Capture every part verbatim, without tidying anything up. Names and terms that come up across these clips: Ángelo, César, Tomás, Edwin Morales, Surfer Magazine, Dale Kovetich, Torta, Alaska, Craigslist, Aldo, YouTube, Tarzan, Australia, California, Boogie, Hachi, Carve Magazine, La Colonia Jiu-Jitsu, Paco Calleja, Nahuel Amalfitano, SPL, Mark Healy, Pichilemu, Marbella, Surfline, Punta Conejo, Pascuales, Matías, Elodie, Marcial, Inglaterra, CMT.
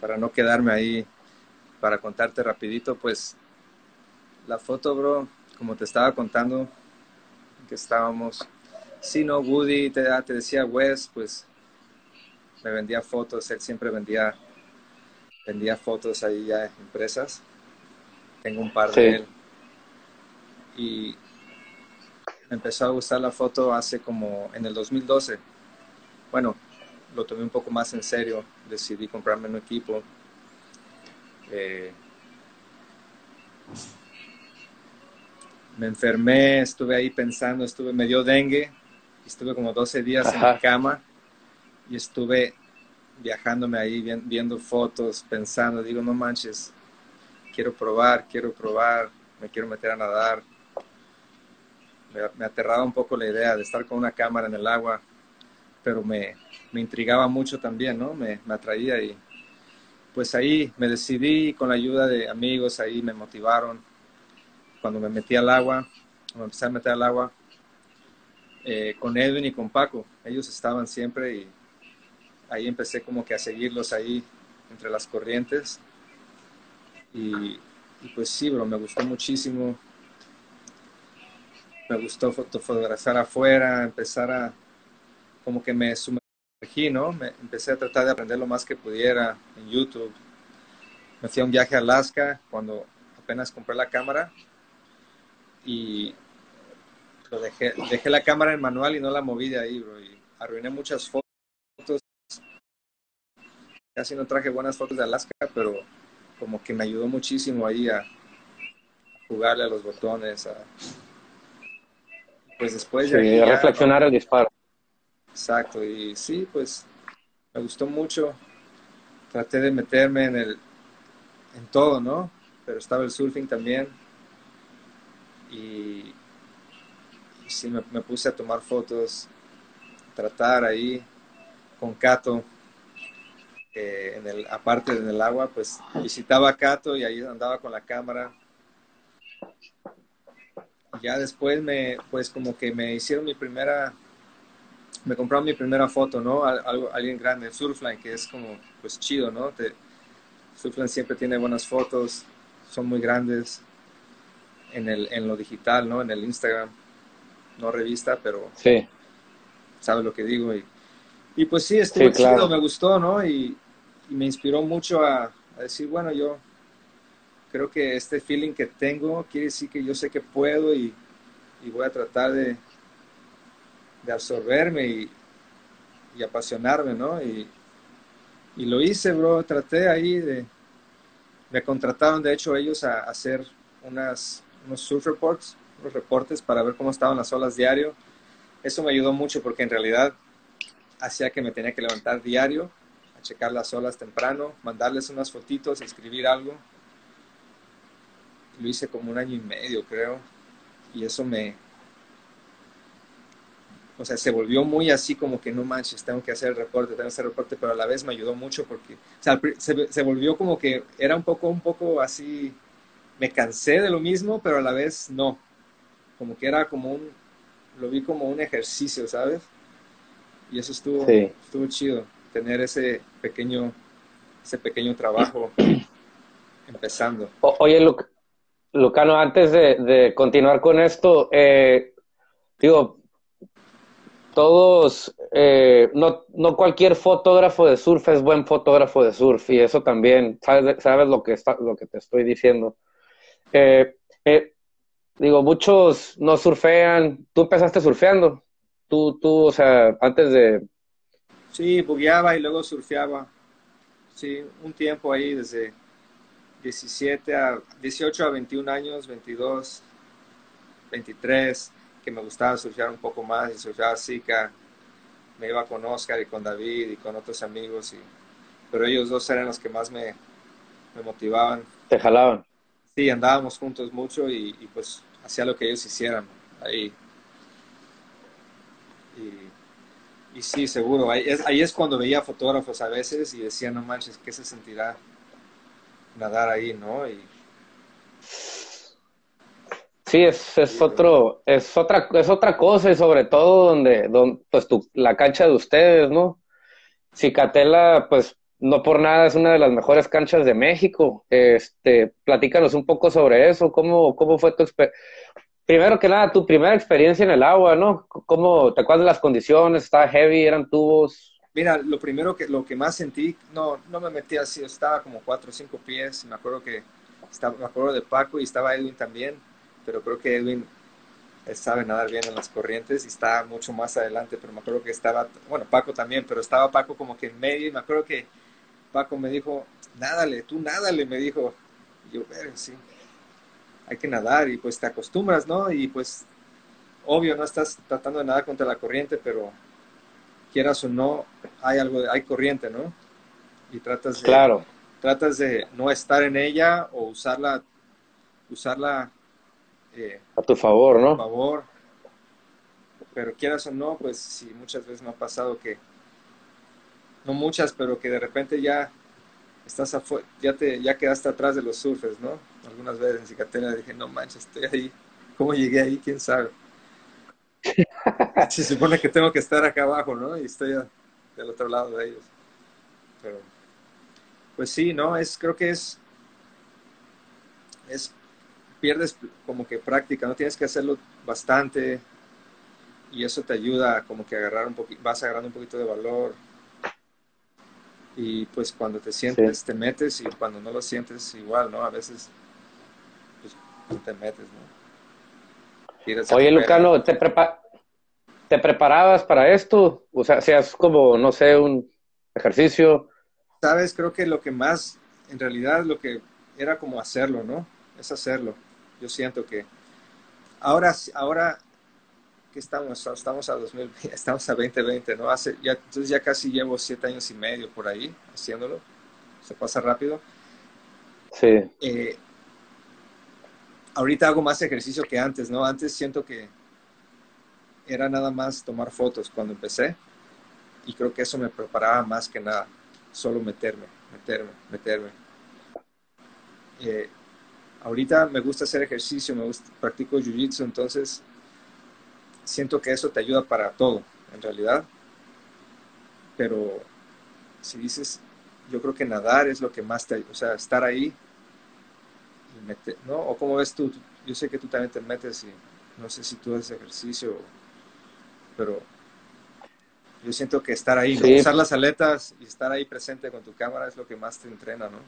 para no quedarme ahí, para contarte rapidito, pues la foto, bro, como te estaba contando, que estábamos, sí, no, Woody, te, te decía West, pues me vendía fotos, él siempre vendía, vendía fotos ahí ya impresas, tengo un par sí. de él, y empezó a gustar la foto hace como en el dos mil doce, bueno, lo tomé un poco más en serio, decidí comprarme un equipo, eh, me enfermé, estuve ahí pensando, estuve, me dio dengue, estuve como doce días Ajá. en la cama y estuve viajándome ahí, viendo fotos, pensando, digo, no manches, quiero probar, quiero probar, me quiero meter a nadar. Me, me aterraba un poco la idea de estar con una cámara en el agua, pero me, me intrigaba mucho también, ¿no? Me, me atraía y pues ahí me decidí, con la ayuda de amigos ahí me motivaron. Cuando me metí al agua, cuando empecé a meter al agua, eh, con Edwin y con Paco, ellos estaban siempre y ahí empecé como que a seguirlos ahí entre las corrientes y, y pues sí, bro, me gustó muchísimo, me gustó fotografiar afuera, empezar a, como que me sumergí, ¿no? Me, empecé a tratar de aprender lo más que pudiera en YouTube, me fui a un viaje a Alaska cuando apenas compré la cámara, y lo dejé, dejé la cámara en manual y no la moví de ahí, bro, y arruiné muchas fotos, casi no traje buenas fotos de Alaska, pero como que me ayudó muchísimo ahí a jugarle a los botones, a... pues después de sí, reflexionar no... el disparo. Exacto, y sí, pues me gustó mucho, traté de meterme en el, en todo, ¿no? Pero estaba el surfing también, y, y sí, me, me puse a tomar fotos, tratar ahí con Cato, eh, en el, aparte de en el agua, pues visitaba a Cato y ahí andaba con la cámara. Y ya después me, pues como que me hicieron mi primera, me compraron mi primera foto, ¿no? Algo, alguien grande, Surfline, que es como, pues chido, ¿no? Te, Surfline siempre tiene buenas fotos, son muy grandes. En, el, en lo digital, ¿no? En el Instagram, no revista, pero sí, sabes lo que digo. Y, y pues sí, estuvo sí, chido, claro. Me gustó, ¿no? Y, y me inspiró mucho a, a decir, bueno, yo creo que este feeling que tengo quiere decir que yo sé que puedo y, y voy a tratar de, de absorberme y, y apasionarme, ¿no? Y, y lo hice, bro, traté ahí de... Me contrataron, de hecho, ellos a, a hacer unas... unos surf reports, unos reportes para ver cómo estaban las olas diario. Eso me ayudó mucho porque en realidad hacía que me tenía que levantar diario, a checar las olas temprano, mandarles unas fotitos, escribir algo. Lo hice como un año y medio, creo. Y eso me... O sea, se volvió muy así como que no manches, tengo que hacer el reporte, tengo que hacer el reporte, pero a la vez me ayudó mucho porque... O sea, se, se volvió como que era un poco, un poco así... Me cansé de lo mismo, pero a la vez no. Como que era como un... Lo vi como un ejercicio, ¿sabes? Y eso estuvo, sí. estuvo chido. Tener ese pequeño... Ese pequeño trabajo empezando. O, oye, Luc, Lucano, antes de, de continuar con esto, eh, digo, todos... Eh, no, no cualquier fotógrafo de surf es buen fotógrafo de surf. Y eso también... Sabes, sabes lo que está, lo que te estoy diciendo. Eh, eh, digo, muchos no surfean. Tú empezaste surfeando. Tú, tú, o sea, antes de... Sí, bugueaba y luego surfeaba. Sí, un tiempo ahí desde diecisiete a dieciocho a veintiún años, veintidós, veintitrés, que me gustaba surfear un poco más y surfeaba Zika. Me iba con Oscar y con David y con otros amigos, y, pero ellos dos eran los que más me, me motivaban. Te jalaban. Sí, andábamos juntos mucho y, y pues hacía lo que ellos hicieran ahí. Y, y sí, seguro. Ahí es, ahí es cuando veía fotógrafos a veces y decía, no manches, ¿qué se sentirá nadar ahí, no? Y... Sí, es, es, sí, otro, pero... es, otra, es otra cosa y sobre todo donde, donde pues tu, la cancha de ustedes, ¿no? Cicatela, pues no por nada es una de las mejores canchas de México. Este, platícanos un poco sobre eso. ¿Cómo, cómo fue tu experiencia? Primero que nada, tu primera experiencia en el agua, ¿no? ¿Cómo te acuerdas de las condiciones? ¿Estaba heavy? ¿Eran tubos? Mira, lo primero que, lo que más sentí, no, no me metí así, estaba como cuatro o cinco pies. Me acuerdo que, estaba, me acuerdo de Paco y estaba Edwin también, pero creo que Edwin sabe nadar bien en las corrientes y estaba mucho más adelante, pero me acuerdo que estaba, bueno, Paco también, pero estaba Paco como que en medio y me acuerdo que Paco me dijo, nádale, tú nádale, me dijo. Y yo, pero sí, hay que nadar y pues te acostumbras, ¿no? Y pues, obvio, no estás tratando de nadar contra la corriente, pero quieras o no, hay algo, de, hay corriente, ¿no? Y tratas de, claro. tratas de no estar en ella o usarla, usarla eh, a tu favor, ¿no? A tu favor. Pero quieras o no, pues sí, muchas veces me ha pasado que, no muchas, pero que de repente ya estás afuera, ya te ya quedaste atrás de los surfers, ¿no? Algunas veces en Cicatela dije, no manches, estoy ahí. ¿Cómo llegué ahí? ¿Quién sabe? Se supone que tengo que estar acá abajo, ¿no? Y estoy a, del otro lado de ellos. Pero, pues sí, ¿no? Es, creo que es, es... Pierdes como que práctica, ¿no? Tienes que hacerlo bastante y eso te ayuda como que agarrar un poquito, vas agarrando un poquito de valor. Y pues cuando te sientes, sí. te metes, y cuando no lo sientes, igual, ¿no? A veces, pues, te metes, ¿no? Oye, Lucano, ¿te, prepa ¿te preparabas para esto? O sea, ¿hacías como, no sé, un ejercicio? Sabes, creo que lo que más, en realidad, lo que era como hacerlo, ¿no? Es hacerlo. Yo siento que ahora, ahora que estamos, estamos a dos mil veinte, estamos a veinte veinte, ¿no? Hace, ya, entonces ya casi llevo siete años y medio por ahí haciéndolo. Se pasa rápido. Sí. Eh, ahorita hago más ejercicio que antes, ¿no? Antes siento que era nada más tomar fotos cuando empecé y creo que eso me preparaba más que nada. Solo meterme, meterme, meterme. Eh, ahorita me gusta hacer ejercicio, me gusta, practico jiu-jitsu, entonces siento que eso te ayuda para todo, en realidad. Pero si dices, yo creo que nadar es lo que más te ayuda. O sea, estar ahí, y meter, ¿no? O como ves tú, yo sé que tú también te metes y no sé si tú haces ejercicio, pero yo siento que estar ahí, sí. ¿no? Usar las aletas y estar ahí presente con tu cámara es lo que más te entrena, ¿no?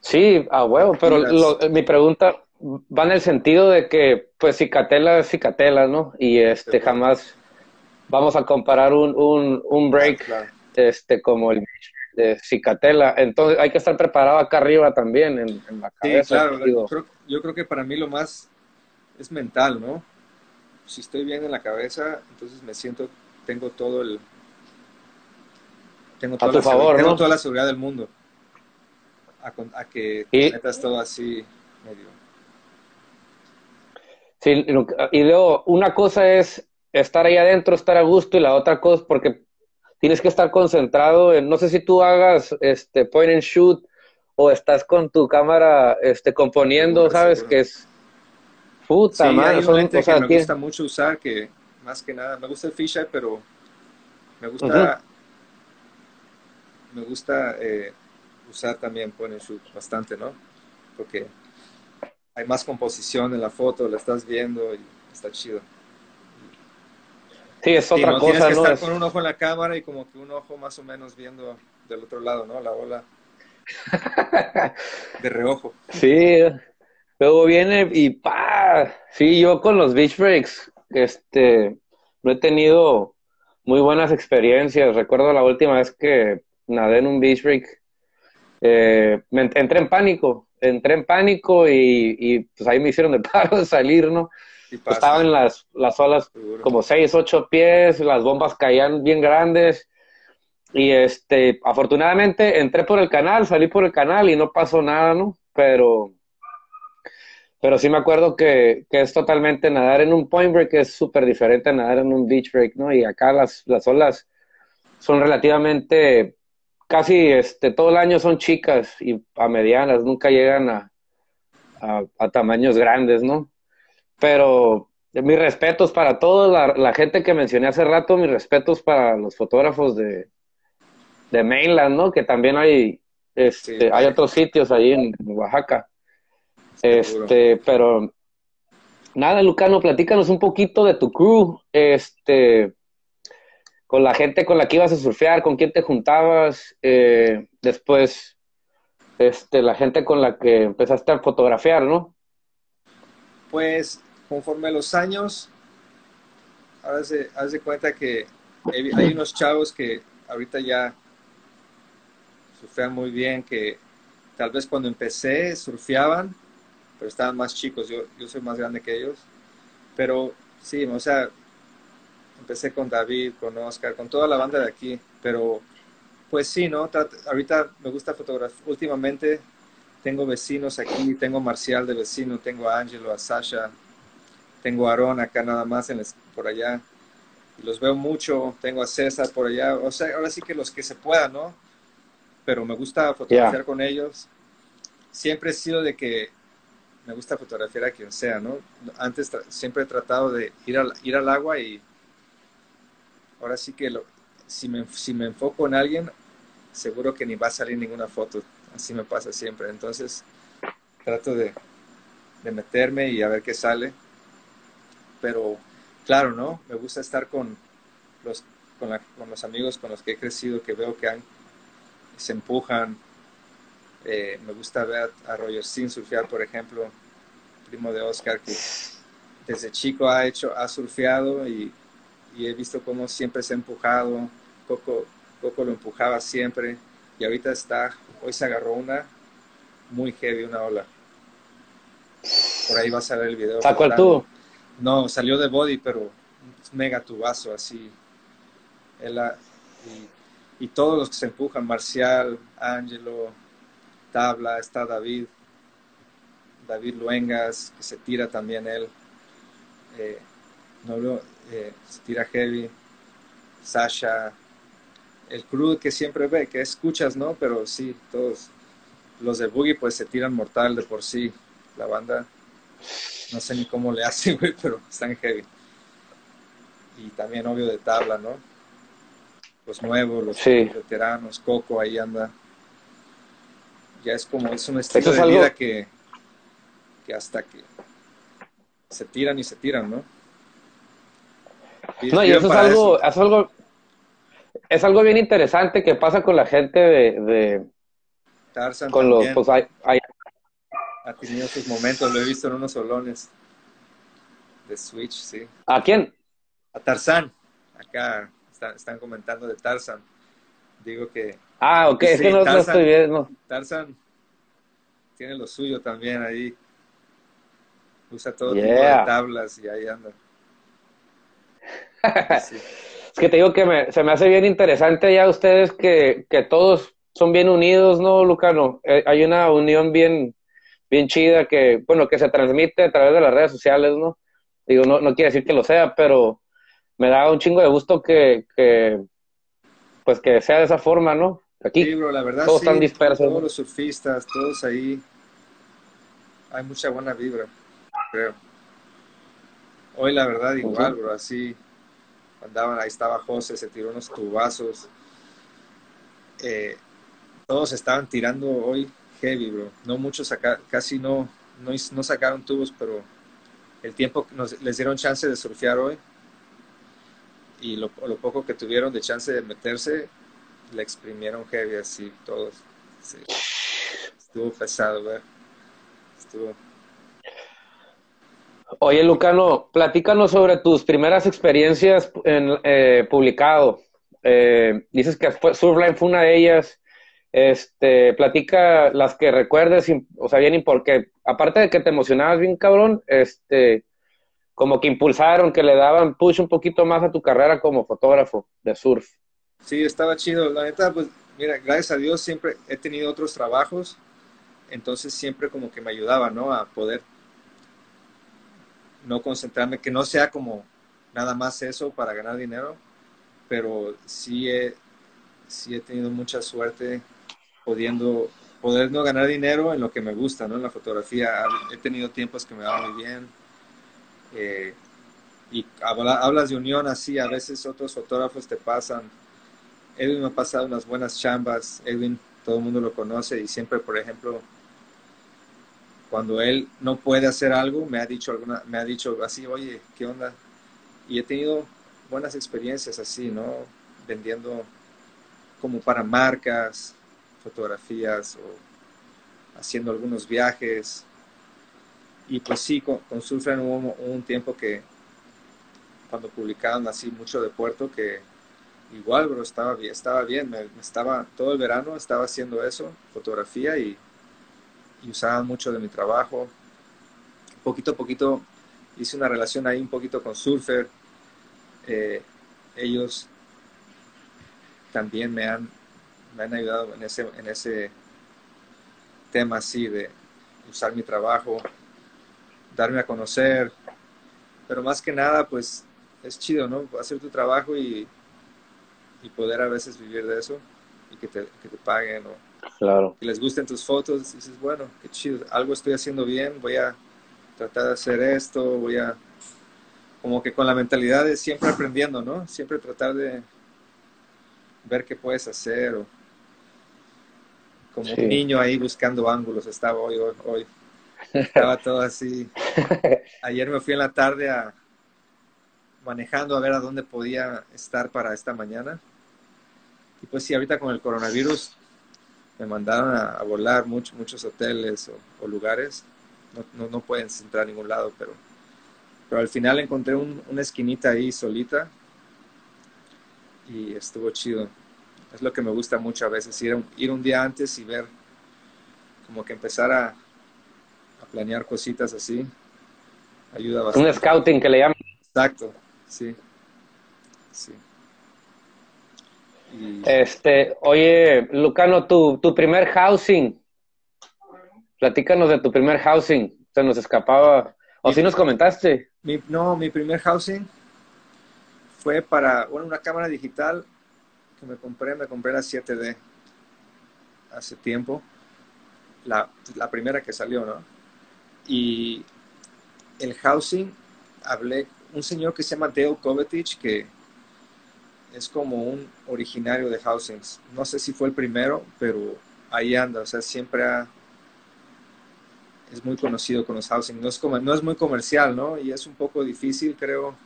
Sí, a huevo, pero lo, mi pregunta va en el sentido de que, pues, Cicatela es Cicatela, ¿no? Y este, jamás vamos a comparar un, un, un break claro. este, como el de Cicatela. Entonces, hay que estar preparado acá arriba también, en, en la cabeza. Sí, claro. Digo. Creo, yo creo que para mí lo más es mental, ¿no? Si estoy bien en la cabeza, entonces me siento, tengo todo el... Tengo toda, a tu la, favor, tengo ¿no? toda la seguridad del mundo. A, a que te metas todo así medio... Sí, y luego, una cosa es estar ahí adentro, estar a gusto, y la otra cosa, porque tienes que estar concentrado en, no sé si tú hagas este point and shoot, o estás con tu cámara este componiendo, ¿sabes? Que es... Puta, sí, man, hay un lente que me gusta mucho usar, que más que nada, me gusta el fisheye, pero me gusta, uh-huh. me gusta eh, usar también point and shoot bastante, ¿no? Porque... hay más composición en la foto, la estás viendo y está chido. Sí, es otra sí, no, cosa. Tienes que no estar es... con un ojo en la cámara y como que un ojo más o menos viendo del otro lado, ¿no? La ola de reojo. Sí, luego viene y ¡pa! Sí, yo con los beach breaks este, no he tenido muy buenas experiencias. Recuerdo la última vez que nadé en un beach break, eh, me entré en pánico. Entré en pánico y, y pues ahí me hicieron de paro de salir, ¿no? Sí, pues estaban las, las olas seguro. Como seis, ocho pies, las bombas caían bien grandes y este, afortunadamente entré por el canal, salí por el canal y no pasó nada, ¿no? Pero, pero sí me acuerdo que, que es totalmente nadar en un point break, es súper diferente a nadar en un beach break, ¿no? Y acá las, las olas son relativamente... Casi este, todo el año son chicas y a medianas, nunca llegan a, a, a tamaños grandes, ¿no? Pero mis respetos para toda la, la gente que mencioné hace rato, mis respetos para los fotógrafos de, de Mainland, ¿no? Que también hay, este, sí, hay otros sitios ahí en Oaxaca. Este, pero nada, Lucano, platícanos un poquito de tu crew, este, con la gente con la que ibas a surfear, con quién te juntabas, eh, después, este, la gente con la que empezaste a fotografiar, ¿no? Pues, conforme a los años, ahora se hace cuenta que hay, hay unos chavos que ahorita ya surfean muy bien, que tal vez cuando empecé surfeaban, pero estaban más chicos, yo, yo soy más grande que ellos, pero sí, o sea, empecé con David, con Oscar, con toda la banda de aquí, pero pues sí, ¿no? Trata, ahorita me gusta fotografiar, últimamente tengo vecinos aquí, tengo Marcial de vecino, tengo a Ángelo, a Sasha, tengo a Aarón acá nada más, en el, por allá, y los veo mucho, tengo a César por allá, o sea, ahora sí que los que se puedan, ¿no? Pero me gusta fotografiar yeah. con ellos, siempre he sido de que me gusta fotografiar a quien sea, ¿no? Antes tra siempre he tratado de ir al, ir al agua y ahora sí que lo, si, me, si me enfoco en alguien, seguro que ni va a salir ninguna foto. Así me pasa siempre. Entonces, trato de, de meterme y a ver qué sale. Pero, claro, ¿no? Me gusta estar con los, con la, con los amigos con los que he crecido, que veo que han, se empujan. Eh, me gusta ver a Roger Sin surfear, por ejemplo, primo de Oscar, que desde chico ha hecho, ha surfeado y, y he visto cómo siempre se ha empujado. Coco, Coco lo empujaba siempre y ahorita está, hoy se agarró una muy heavy, una ola. Por ahí va a salir el video. ¿Sacó el tubo? No, salió de body, pero mega tubazo, así. Él ha, y, y todos los que se empujan, Marcial, Ángelo, Tabla, está David, David Luengas, que se tira también él, eh, no lo, eh, se tira heavy, Sasha, el crew que siempre ve, que escuchas, ¿no? Pero sí, todos, los de Boogie pues se tiran mortal de por sí, la banda, no sé ni cómo le hacen, güey, pero están heavy. Y también obvio de Tabla, ¿no? Los nuevos, los sí. veteranos, Coco ahí anda. Ya es como, es un estilo es de vida que, que hasta que se tiran y se tiran, ¿no? Y no, y eso es algo, eso. es algo, es algo bien interesante que pasa con la gente de, de Tarzan con también. los, pues, hay, hay... Ha tenido sus momentos, lo he visto en unos solones de Switch, sí. ¿A quién? A Tarzan, acá están, están comentando de Tarzan, digo que... Ah, ok, sí, es que no, Tarzan, no estoy viendo. Tarzan tiene lo suyo también ahí. Usa todo yeah. tipo de tablas y ahí anda. Sí. Es que te digo que me, se me hace bien interesante ya ustedes que, que todos son bien unidos, ¿no, Lucano? Eh, hay una unión bien, bien chida que, bueno, que se transmite a través de las redes sociales, ¿no? Digo, no, no quiere decir que lo sea, pero me da un chingo de gusto que, que pues que sea de esa forma, ¿no? Aquí, sí, bro, la verdad, todos sí, están dispersos. Todos los surfistas, todos ahí. Hay mucha buena vibra, creo. Hoy, la verdad, igual, bro, así. Andaban, ahí estaba José, se tiró unos tubazos. Eh, todos estaban tirando hoy heavy, bro. No muchos, saca, casi no, no, no sacaron tubos, pero el tiempo nos, les dieron chance de surfear hoy. Y lo, lo poco que tuvieron de chance de meterse, le exprimieron heavy así, todos. Sí. Estuvo pesado, güey. Estuvo. Oye, Lucano, platícanos sobre tus primeras experiencias en eh, publicado. Eh, dices que Surfline fue una de ellas. Este, platica las que recuerdes, o sea, bien, porque aparte de que te emocionabas bien, cabrón, este... como que impulsaron, que le daban push un poquito más a tu carrera como fotógrafo de surf. Sí, estaba chido. La neta, pues, mira, gracias a Dios siempre he tenido otros trabajos, entonces siempre como que me ayudaba, ¿no? A poder no concentrarme, que no sea como nada más eso para ganar dinero, pero sí he, sí he tenido mucha suerte pudiendo, poder no ganar dinero en lo que me gusta, ¿no? En la fotografía he tenido tiempos que me va muy bien. Eh, y habla, hablas de unión así, a veces otros fotógrafos te pasan Edwin me ha pasado unas buenas chambas. Edwin, todo el mundo lo conoce y siempre, por ejemplo, cuando él no puede hacer algo, me ha dicho alguna, me ha dicho así, oye, ¿qué onda? Y he tenido buenas experiencias así, ¿no? Vendiendo como para marcas, fotografías o haciendo algunos viajes. Y pues sí, con, con Surfline hubo un tiempo que cuando publicaban así mucho de puerto que igual, bro, estaba bien, estaba bien. Me, me estaba, todo el verano estaba haciendo eso, fotografía y, y usaban mucho de mi trabajo. Poquito a poquito hice una relación ahí un poquito con Surfer. Eh, ellos también me han, me han ayudado en ese, en ese tema así de usar mi trabajo, darme a conocer, pero más que nada, pues, es chido, ¿no? Hacer tu trabajo y, y poder a veces vivir de eso y que te, que te paguen o claro, que les gusten tus fotos. Y dices, bueno, qué chido, algo estoy haciendo bien, voy a tratar de hacer esto, voy a... Como que con la mentalidad de siempre aprendiendo, ¿no? Siempre tratar de ver qué puedes hacer o como sí, un niño ahí buscando ángulos. Estaba hoy, hoy, hoy. Estaba todo así. Ayer me fui en la tarde a manejando a ver a dónde podía estar para esta mañana. Y pues sí, ahorita con el coronavirus me mandaron a, a volar mucho, muchos hoteles o, o lugares. No, no, no pueden entrar a ningún lado, pero, pero al final encontré un, una esquinita ahí solita y estuvo chido. Es lo que me gusta mucho a veces, ir, ir un día antes y ver, como que empezar a a planear cositas así, ayuda bastante. Un scouting que le llaman. Exacto, sí. Sí. Y... Este, oye, Lucano, tu, tu primer housing, platícanos de tu primer housing, se nos escapaba, o si sí nos comentaste. Mi, no, mi primer housing fue para, bueno, una cámara digital que me compré, me compré la siete D hace tiempo, la, la primera que salió, ¿no? Y el housing, hablé un señor que se llama Dale Kovetich, que es como un originario de housings. No sé si fue el primero, pero ahí anda. O sea, siempre ha, es muy conocido con los housings. No es, como, no es muy comercial, ¿no? Y es un poco difícil, creo,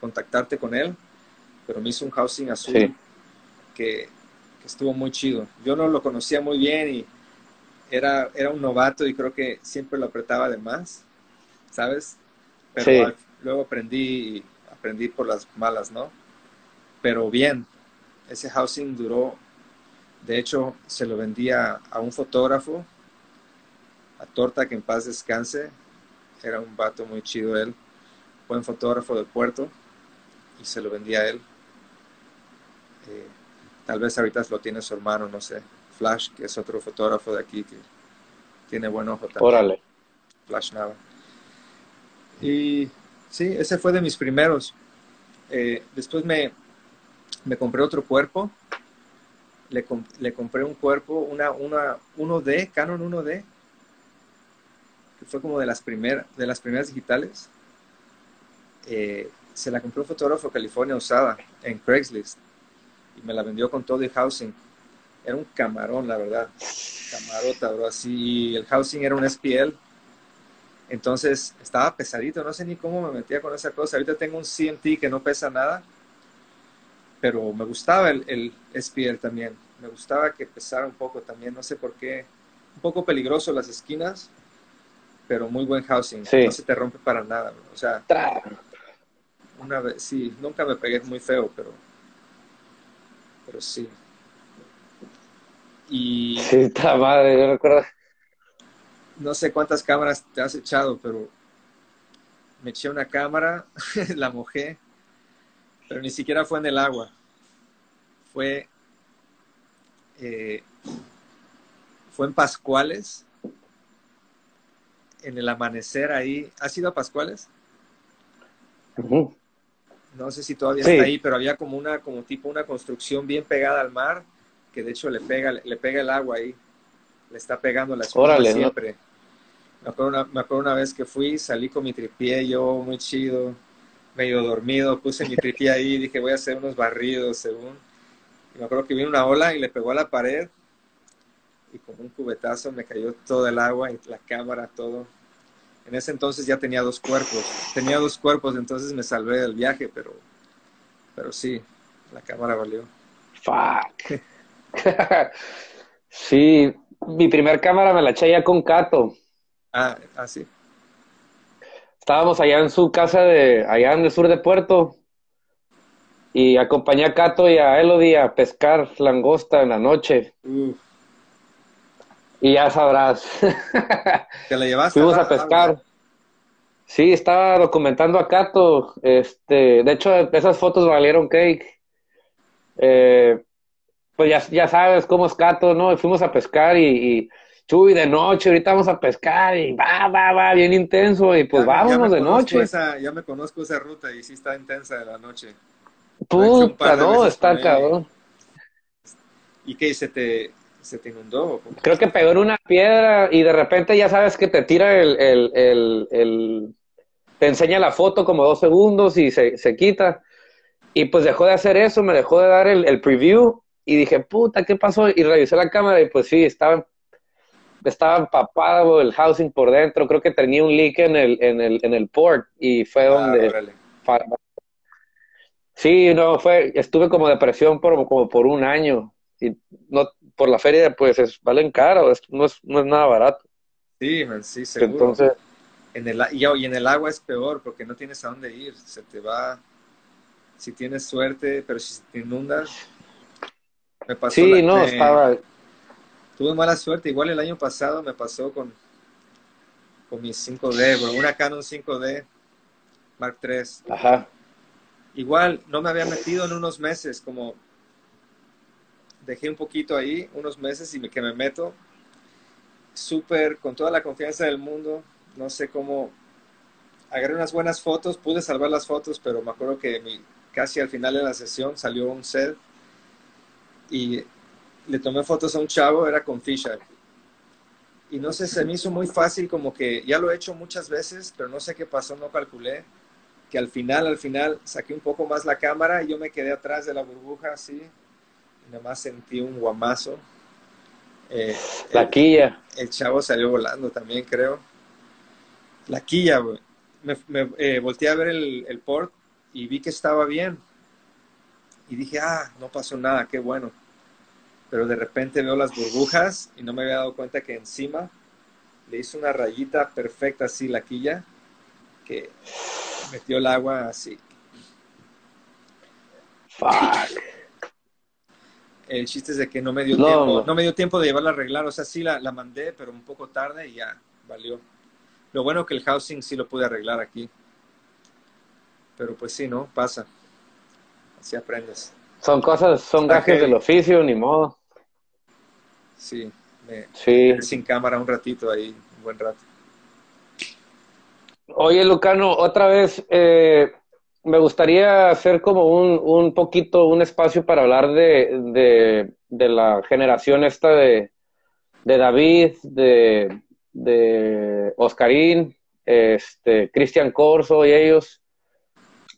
contactarte con él. Pero me hizo un housing azul sí, que, que estuvo muy chido. Yo no lo conocía muy bien y... Era, era un novato y creo que siempre lo apretaba de más, ¿sabes? Pero sí, al, luego aprendí, aprendí por las malas, ¿no? Pero bien, ese housing duró, de hecho, se lo vendía a un fotógrafo, a Torta, que en paz descanse, era un vato muy chido él, buen fotógrafo de puerto, y se lo vendía a él. Eh, tal vez ahorita lo tiene su hermano, no sé. Flash, que es otro fotógrafo de aquí que tiene buen ojo también. Órale. Flash Nava. Y sí, ese fue de mis primeros. Eh, después me, me compré otro cuerpo. Le, comp le compré un cuerpo, una, una uno D, Canon uno D, que fue como de las, primer, de las primeras digitales. Eh, se la compró un fotógrafo de California usada en Craigslist. Y me la vendió con todo el housing. Era un camarón, la verdad. Camarota, bro, así. Y el housing era un S P L. Entonces, estaba pesadito. No sé ni cómo me metía con esa cosa. Ahorita tengo un C M T que no pesa nada. Pero me gustaba el, el S P L también. Me gustaba que pesara un poco también. No sé por qué. Un poco peligroso las esquinas. Pero muy buen housing. Sí. No se te rompe para nada, bro. O sea, una vez, sí. Nunca me pegué muy feo, pero... Pero sí. Y sí, está madre, yo recuerdo. No sé cuántas cámaras te has echado, pero me eché una cámara, la mojé, pero ni siquiera fue en el agua. Fue, eh, fue en Pascuales, en el amanecer ahí. ¿Has ido a Pascuales? Uh-huh. No sé si todavía sí, está ahí, pero había como una, como tipo una construcción bien pegada al mar, que de hecho le pega, le pega el agua ahí, le está pegando la espuma. Órale, siempre. ¿No? Me acuerdo una, me acuerdo una vez que fui, salí con mi tripié yo, muy chido, medio dormido, puse mi tripié ahí, dije voy a hacer unos barridos según, Y me acuerdo que vino una ola y le pegó a la pared y como un cubetazo me cayó todo el agua y la cámara, todo. En ese entonces ya tenía dos cuerpos. Tenía dos cuerpos, entonces me salvé del viaje, pero, pero sí, la cámara valió. ¡Fuck! Sí, mi primer cámara me la eché ya con Cato. Ah, ah, sí. Estábamos allá en su casa, de allá en el sur de Puerto, y acompañé a Cato y a Elodie a pescar langosta en la noche. Uf. Y ya sabrás. ¿Te la llevaste? Fuimos a, a pescar. A sí, estaba documentando a Cato. Este, de hecho, esas fotos valieron cake. Eh, pues ya, ya sabes cómo es Cato, ¿no? Fuimos a pescar y... y Chuy, de noche, ahorita vamos a pescar, y va, va, va, bien intenso, y pues ya, vámonos ya de noche. Esa, ya me conozco esa ruta, y sí está intensa de la noche. Puta, no, está cabrón. ¿Y qué, se te, se te inundó? Creo que pegó en una piedra, y de repente ya sabes que te tira el... el, el, el te enseña la foto como dos segundos, y se, se quita. Y pues dejó de hacer eso, me dejó de dar el, el preview, y dije, puta, ¿qué pasó? Y revisé la cámara, y pues sí, estaba... Estaba empapado el housing por dentro. Creo que tenía un leak en el, en el, en el port. Y fue ah, donde... Para... Sí, no, fue... Estuve como depresión por, como por un año. Y no, por la feria, pues, es, valen caro. Es, no, es, no es nada barato. Sí, man, sí, seguro. Entonces... En el, y, y en el agua es peor, porque no tienes a dónde ir. Se te va... Si tienes suerte, pero si te inundas... Me pasó sí, la, no, me... estaba... Tuve mala suerte, igual el año pasado me pasó con, con mi cinco D, bro. Una Canon cinco D Mark tres. Ajá. Igual, no me había metido en unos meses, como dejé un poquito ahí, unos meses, y me, que me meto súper, con toda la confianza del mundo, no sé cómo, agarré unas buenas fotos, pude salvar las fotos, pero me acuerdo que mi, casi al final de la sesión salió un set y... Le tomé fotos a un chavo, era con Fisher. Y no sé, se me hizo muy fácil, como que ya lo he hecho muchas veces, pero no sé qué pasó, no calculé. Que al final, al final, saqué un poco más la cámara y yo me quedé atrás de la burbuja, así. Y nada más sentí un guamazo. Eh, la el, quilla. El chavo salió volando también, creo. La quilla, güey. Me, me eh, volteé a ver el, el port y vi que estaba bien. Y dije, ah, no pasó nada, qué bueno. Pero de repente veo las burbujas y no me había dado cuenta que encima le hizo una rayita perfecta así la quilla que metió el agua así. Fuck. El chiste es de que no me dio no. tiempo, no me dio tiempo de llevarla a arreglar, o sea, sí la, la mandé, pero un poco tarde y ya, valió. Lo bueno que el housing sí lo pude arreglar aquí. Pero pues sí, ¿no? Pasa. Así aprendes. Son cosas, son gajes okay. del oficio, ni modo. Sí, me sí. sin cámara un ratito ahí, un buen rato. Oye, Lucano, otra vez eh, me gustaría hacer como un, un poquito, un espacio para hablar de, de, de la generación esta de, de David, de, de Oscarín, este, Cristian Corso y ellos.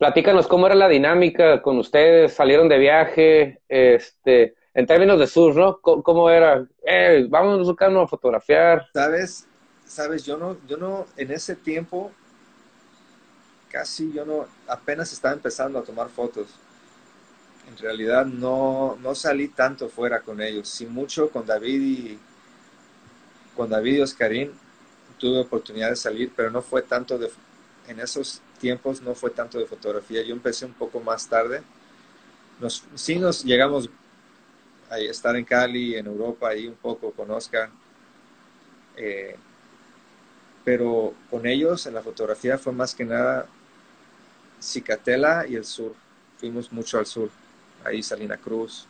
Platícanos cómo era la dinámica con ustedes, salieron de viaje, este, en términos de surf, ¿no? ¿Cómo, cómo era? Eh, vamos Lucano a fotografiar. Sabes, sabes, yo no, yo no, en ese tiempo, casi yo no, apenas estaba empezando a tomar fotos. En realidad no, no salí tanto fuera con ellos, sí mucho con David y con David y Oscarín tuve oportunidad de salir, pero no fue tanto de en esos tiempos no fue tanto de fotografía. Yo empecé un poco más tarde. Nos, sí nos llegamos a estar en Cali, en Europa, ahí un poco con Oscar. Eh, pero con ellos en la fotografía fue más que nada Cicatela y el sur. Fuimos mucho al sur. Ahí Salina Cruz.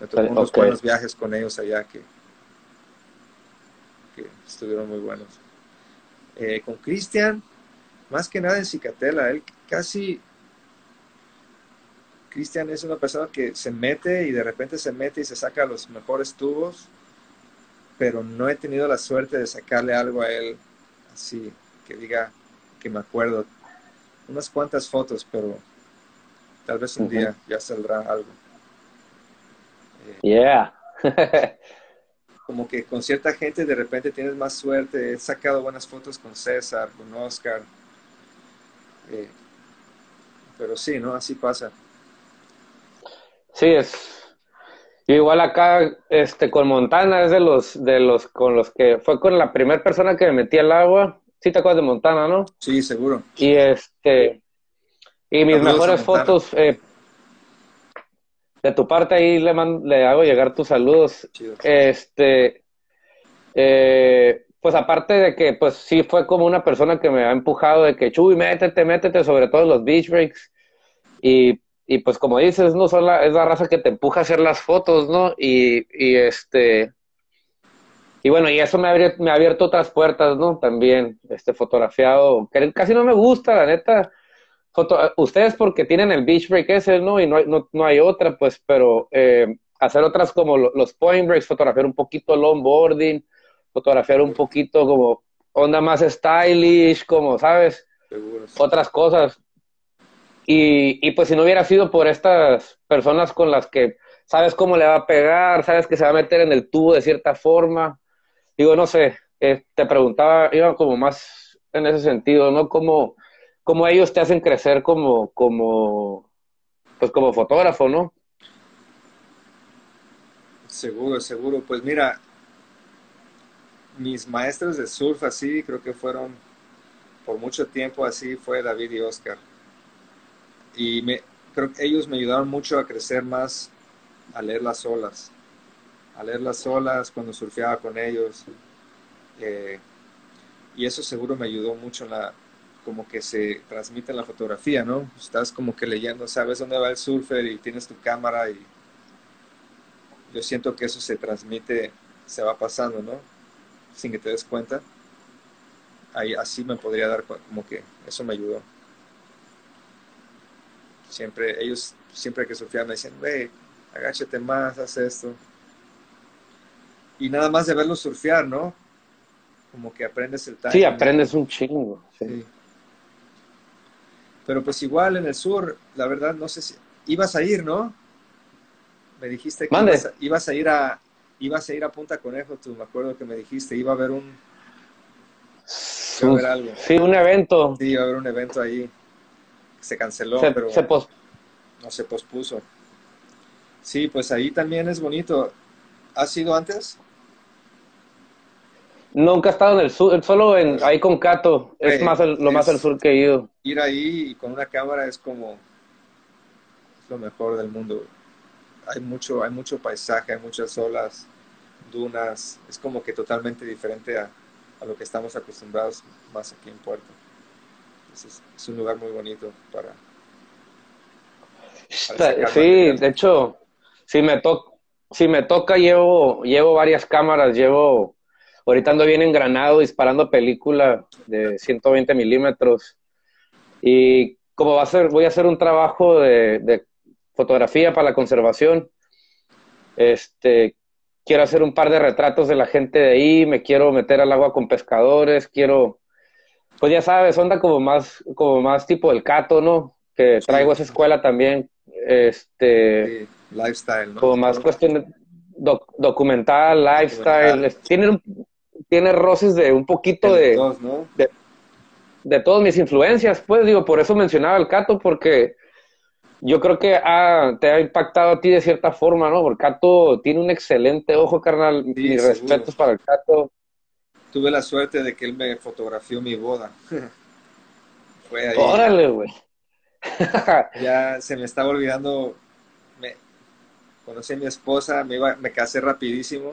Me tocó okay. unos buenos viajes con ellos allá que, que estuvieron muy buenos. Eh, con Cristian... Más que nada en Cicatela, él casi... Cristian es una persona que se mete y de repente se mete y se saca los mejores tubos, pero no he tenido la suerte de sacarle algo a él así, que diga que me acuerdo. Unas cuantas fotos, pero tal vez un uh-huh. día ya saldrá algo. Yeah. Como que con cierta gente de repente tienes más suerte. He sacado buenas fotos con César, con Oscar. Eh, pero sí, ¿no? Así pasa. Sí, es... Yo igual acá, este, con Montana, es de los, de los con los que... Fue con la primera persona que me metí al agua. Sí te acuerdas de Montana, ¿no? Sí, seguro. Y este... Y mis saludos mejores fotos... Eh, de tu parte ahí le, mando, le hago llegar tus saludos. Chido. Este... Eh, pues aparte de que, pues sí fue como una persona que me ha empujado de que, Chuy, métete, métete, sobre todo en los beach breaks. Y... Y pues como dices, no son la, es la raza que te empuja a hacer las fotos, ¿no? Y, y este... Y bueno, y eso me ha, me ha abierto otras puertas, ¿no? También, este, fotografiado, que casi no me gusta, la neta. Foto, ustedes porque tienen el beach break ese, ¿no? Y no, no, no hay otra, pues, pero eh, hacer otras como los point breaks, fotografiar un poquito longboarding, fotografiar un poquito como onda más stylish, como, ¿sabes? Seguro, sí. Otras cosas. Y, y pues si no hubiera sido por estas personas con las que sabes cómo le va a pegar, sabes que se va a meter en el tubo de cierta forma. Digo, no sé, eh, te preguntaba, iba como más en ese sentido, ¿no? Cómo, cómo ellos te hacen crecer como, como, pues como fotógrafo, ¿no? Seguro, seguro. Pues mira, mis maestros de surf así creo que fueron por mucho tiempo así fue David y Oscar. Y me, creo que ellos me ayudaron mucho a crecer más, a leer las olas. A leer las olas cuando surfeaba con ellos. Eh, y eso seguro me ayudó mucho en la... Como que se transmite en la fotografía, ¿no? Estás como que leyendo, sabes dónde va el surfer y tienes tu cámara y... Yo siento que eso se transmite, se va pasando, ¿no? Sin que te des cuenta. Ahí, así me podría dar como que eso me ayudó. Siempre, ellos, siempre que surfean me decían, güey, agáchate más, haz esto. Y nada más de verlos surfear, ¿no? Como que aprendes el timing. Sí, aprendes un chingo. Sí. Sí. Pero pues igual en el sur, la verdad, no sé si... Ibas a ir, ¿no? Me dijiste que ibas a, ibas a ir a... Ibas a ir a Punta Conejo, tú, me acuerdo que me dijiste, iba a haber un... Iba a haber algo. Sí, un evento. Sí, iba a haber un evento ahí. Se canceló, se, pero se pos... no se pospuso. Sí, pues ahí también es bonito. ¿Has ido antes? Nunca he estado en el sur, solo en, ahí con Cato. Okay. Es más el, lo es, más al sur que he ido. Ir ahí con una cámara es como es lo mejor del mundo. Hay mucho, hay mucho paisaje, hay muchas olas, dunas. Es como que totalmente diferente a, a lo que estamos acostumbrados más aquí en Puerto. Es, es un lugar muy bonito para... para sí, de hecho, si me, to, si me toca, llevo, llevo varias cámaras, llevo... Ahorita ando bien engranado disparando película de ciento veinte milímetros. Y como va a ser, voy a hacer un trabajo de, de fotografía para la conservación, este, quiero hacer un par de retratos de la gente de ahí, me quiero meter al agua con pescadores, quiero... Pues ya sabes, onda como más, como más tipo el Cato, ¿no? Que traigo esa escuela también, este... Sí, lifestyle, ¿no? Como más cuestión de doc documental, lifestyle. Documental. Tiene, tiene roces de un poquito de, dos, ¿no? de... De todas mis influencias, pues, digo, por eso mencionaba el Cato, porque yo creo que ha, te ha impactado a ti de cierta forma, ¿no? Porque el Cato tiene un excelente ojo, carnal. Sí, mis seguro. Respetos para el Cato. Tuve la suerte de que él me fotografió mi boda. Fue ahí. ¡Órale, güey! Ya se me estaba olvidando. Me... Conocí a mi esposa, me, iba... me casé rapidísimo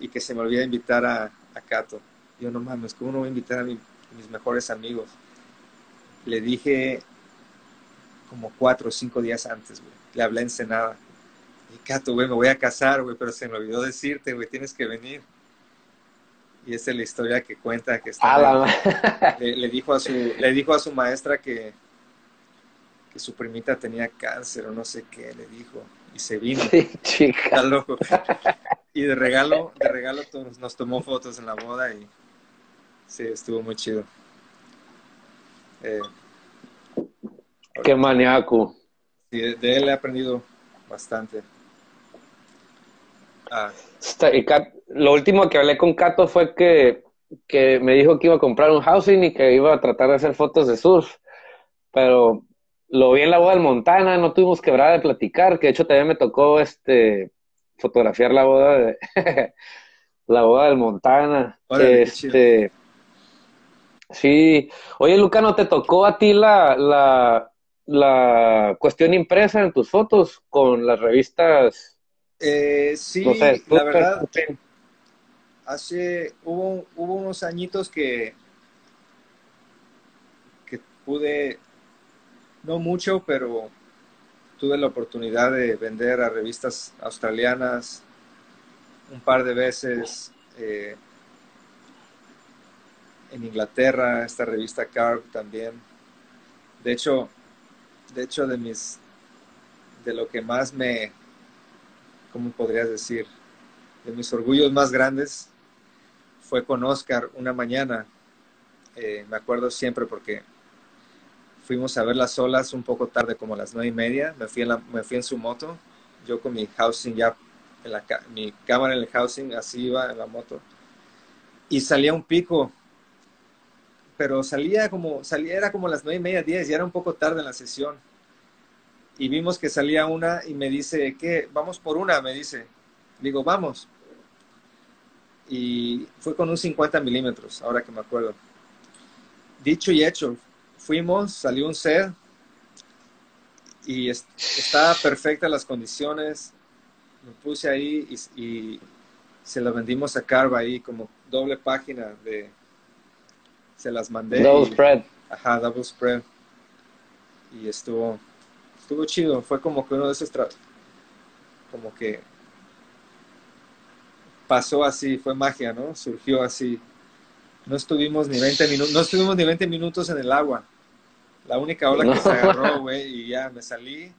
y que se me olvidó invitar a, a Cato. Yo, no mames, ¿cómo no voy a invitar a mi... mis mejores amigos? Le dije como cuatro o cinco días antes, güey. Le hablé en Ensenada. Y Cato, güey, me voy a casar, güey, pero se me olvidó decirte, güey, tienes que venir. Y esa es la historia que cuenta que estaba, le, le, dijo a su, le dijo a su maestra que, que su primita tenía cáncer o no sé qué, le dijo. Y se vino. Sí, chica. Está loco. Y de regalo, de regalo todos nos tomó fotos en la boda y sí, estuvo muy chido. Eh, qué maniaco. Sí, de, de él he aprendido bastante. Ah. Lo último que hablé con Cato fue que, que me dijo que iba a comprar un housing y que iba a tratar de hacer fotos de surf, pero lo vi en la boda del Montana, no tuvimos quebrada de platicar, que de hecho también me tocó este fotografiar la boda de la boda del Montana. Órale, este sí. Oye, Lucano, ¿te tocó a ti la, la, la cuestión impresa en tus fotos con las revistas? Eh, sí, no sé, la verdad, hace, hubo, hubo unos añitos que, que pude, no mucho, pero tuve la oportunidad de vender a revistas australianas un par de veces. Eh, en Inglaterra, esta revista Carve también. De hecho, de hecho de mis, de lo que más me, ¿cómo podrías decir? De mis orgullos más grandes fue con Oscar una mañana. Eh, me acuerdo siempre porque fuimos a ver las olas un poco tarde, como a las nueve y media. Me fui en, la, me fui en su moto, yo con mi housing ya, en la, mi cámara en el housing, así iba en la moto. Y salía un pico, pero salía como, salía, era como las nueve y media, diez, ya era un poco tarde en la sesión. Y vimos que salía una y me dice, ¿qué? Vamos por una, me dice. Digo, vamos. Y fue con un cincuenta milímetros, ahora que me acuerdo. Dicho y hecho, fuimos, salió un set y est estaba perfecta las condiciones. Me puse ahí y, y se la vendimos a Carva ahí como doble página de... Se las mandé. Double y, spread. Ajá, double spread. Y estuvo, estuvo chido. Fue como que uno de esos tratos. Como que pasó así, fue magia, ¿no? Surgió así. No estuvimos ni veinte minutos, no estuvimos ni veinte minutos en el agua. La única ola no. que se agarró, güey, y ya me salí,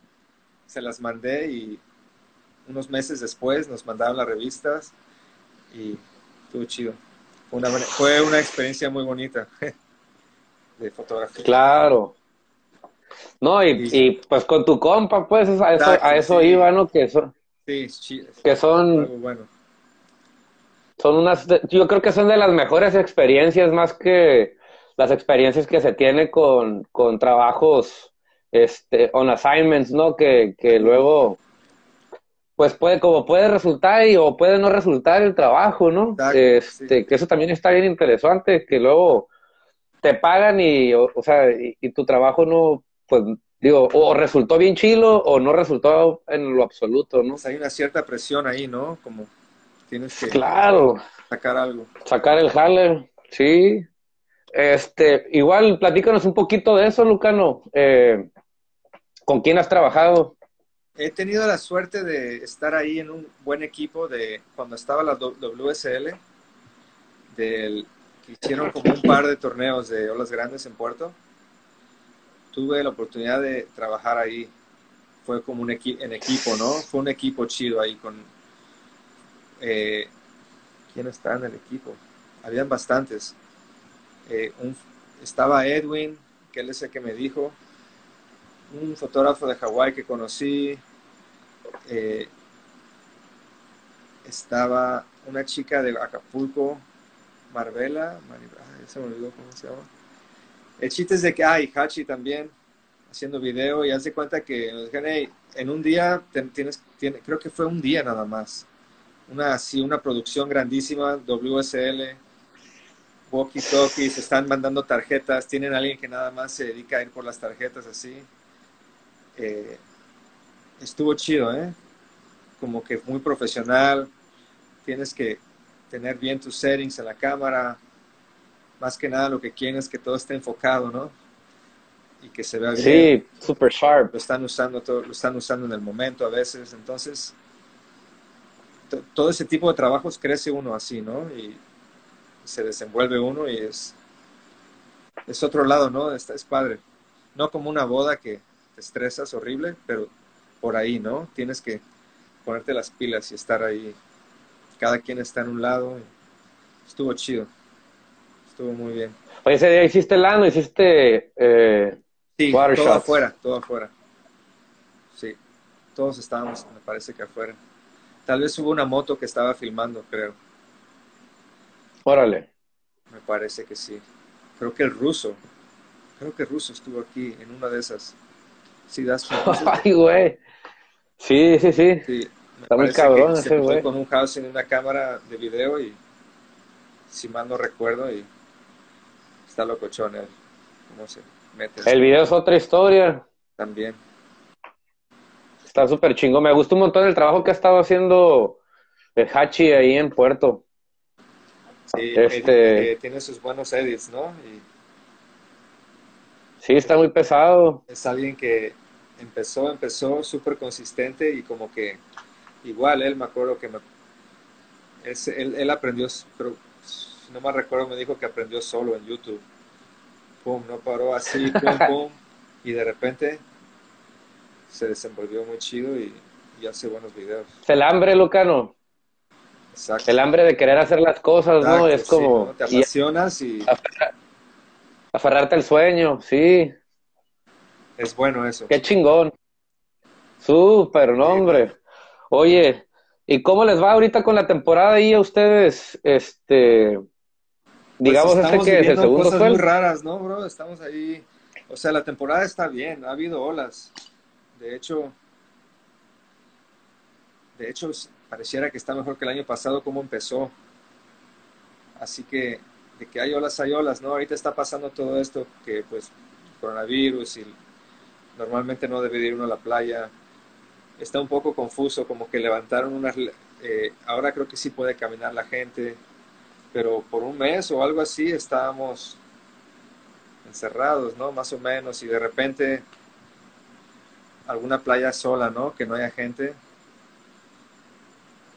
se las mandé y unos meses después nos mandaron las revistas y estuvo chido. Una, fue una experiencia muy bonita de fotografía. Claro. No, y, sí. y pues con tu compa, pues a eso, Taxi, a eso sí. iba, ¿no? Que son, sí, sí, sí. Que son, bueno. son unas, yo creo que son de las mejores experiencias, más que las experiencias que se tiene con, con trabajos, este, on assignments, ¿no? Que, que luego... Pues puede, como puede resultar y, o puede no resultar el trabajo, ¿no? Exacto, este, sí. Que eso también está bien interesante, que luego te pagan y, o, o sea, y, y tu trabajo no, pues, digo, o resultó bien chilo o no resultó en lo absoluto, ¿no? Pues hay una cierta presión ahí, ¿no? Como tienes que claro. sacar algo. Sacar el jale, sí. Este, igual, platícanos un poquito de eso, Lucano. Eh, ¿Con quién has trabajado? He tenido la suerte de estar ahí en un buen equipo de cuando estaba la W S L, del, que hicieron como un par de torneos de olas grandes en Puerto. Tuve la oportunidad de trabajar ahí. Fue como un equi en equipo, ¿no? Fue un equipo chido ahí con... Eh, ¿Quién estaba en el equipo? Habían bastantes. Eh, un, estaba Edwin, que él es el que me dijo... un fotógrafo de Hawái que conocí, eh, estaba una chica de Acapulco, Marbella, Maribel, ay, se me olvidó cómo se llama. El chiste es de que, ay, ah, Hachi también, haciendo video, y hace cuenta que nos dijeron, hey, en un día, tienes, tienes, creo que fue un día nada más, una así, una producción grandísima, W S L, walkie-talkies, están mandando tarjetas, tienen a alguien que nada más se dedica a ir por las tarjetas así. Eh, estuvo chido, ¿eh? Como que muy profesional, tienes que tener bien tus settings en la cámara, más que nada lo que quieren es que todo esté enfocado, ¿no? Y que se vea bien. Sí, super sharp. Lo están usando, todo, lo están usando en el momento a veces, entonces todo ese tipo de trabajos crece uno así, ¿no? Y se desenvuelve uno y es, es otro lado, ¿no? Es, es padre. No como una boda que te estresas horrible, pero por ahí, ¿no? Tienes que ponerte las pilas y estar ahí. Cada quien está en un lado. Estuvo chido. Estuvo muy bien. Oye, ese día hiciste lano, hiciste... Eh, sí, water todo shots. afuera, todo afuera. Sí, todos estábamos, me parece que afuera. Tal vez hubo una moto que estaba filmando, creo. Órale. Me parece que sí. Creo que el ruso. Creo que el ruso estuvo aquí en una de esas. Sí, das. Ay, güey. Sí, sí, sí. sí. Está muy cabrón ese güey. Con un house en una cámara de video y, si mal no recuerdo, y está locochón él. No sé. Metes. El video es otra historia. También. Está súper chingón. Me gusta un montón el trabajo que ha estado haciendo el Hachi ahí en Puerto. Sí, este... eh, tiene sus buenos edits, ¿no? Y... sí, está muy pesado. Es alguien que empezó, empezó súper consistente y como que igual él me acuerdo que me... es, él, él aprendió, pero no me recuerdo, me dijo que aprendió solo en YouTube. Pum, no paró así, pum, pum, y de repente se desenvolvió muy chido y, y hace buenos videos. El hambre, Lucano. Exacto. El hambre de querer hacer las cosas, exacto, ¿no? Es sí, como... ¿no? Te apasionas y... y... Aferrar, aferrarte al sueño, sí. Es bueno eso. Qué chingón. Súper, no, sí, hombre. Bueno. Oye, ¿y cómo les va ahorita con la temporada ahí a ustedes? Este... Pues digamos, este que es el segundo cosas suel. Muy raras, ¿no, bro? Estamos ahí... O sea, la temporada está bien. Ha habido olas. De hecho... De hecho, pareciera que está mejor que el año pasado como empezó. Así que, de que hay olas, hay olas, ¿no? Ahorita está pasando todo esto que, pues, coronavirus y normalmente no debe de ir uno a la playa. Está un poco confuso, como que levantaron unas... Eh, ahora creo que sí puede caminar la gente... pero por un mes o algo así estábamos encerrados, ¿no? Más o menos, y de repente alguna playa sola, ¿no? Que no haya gente.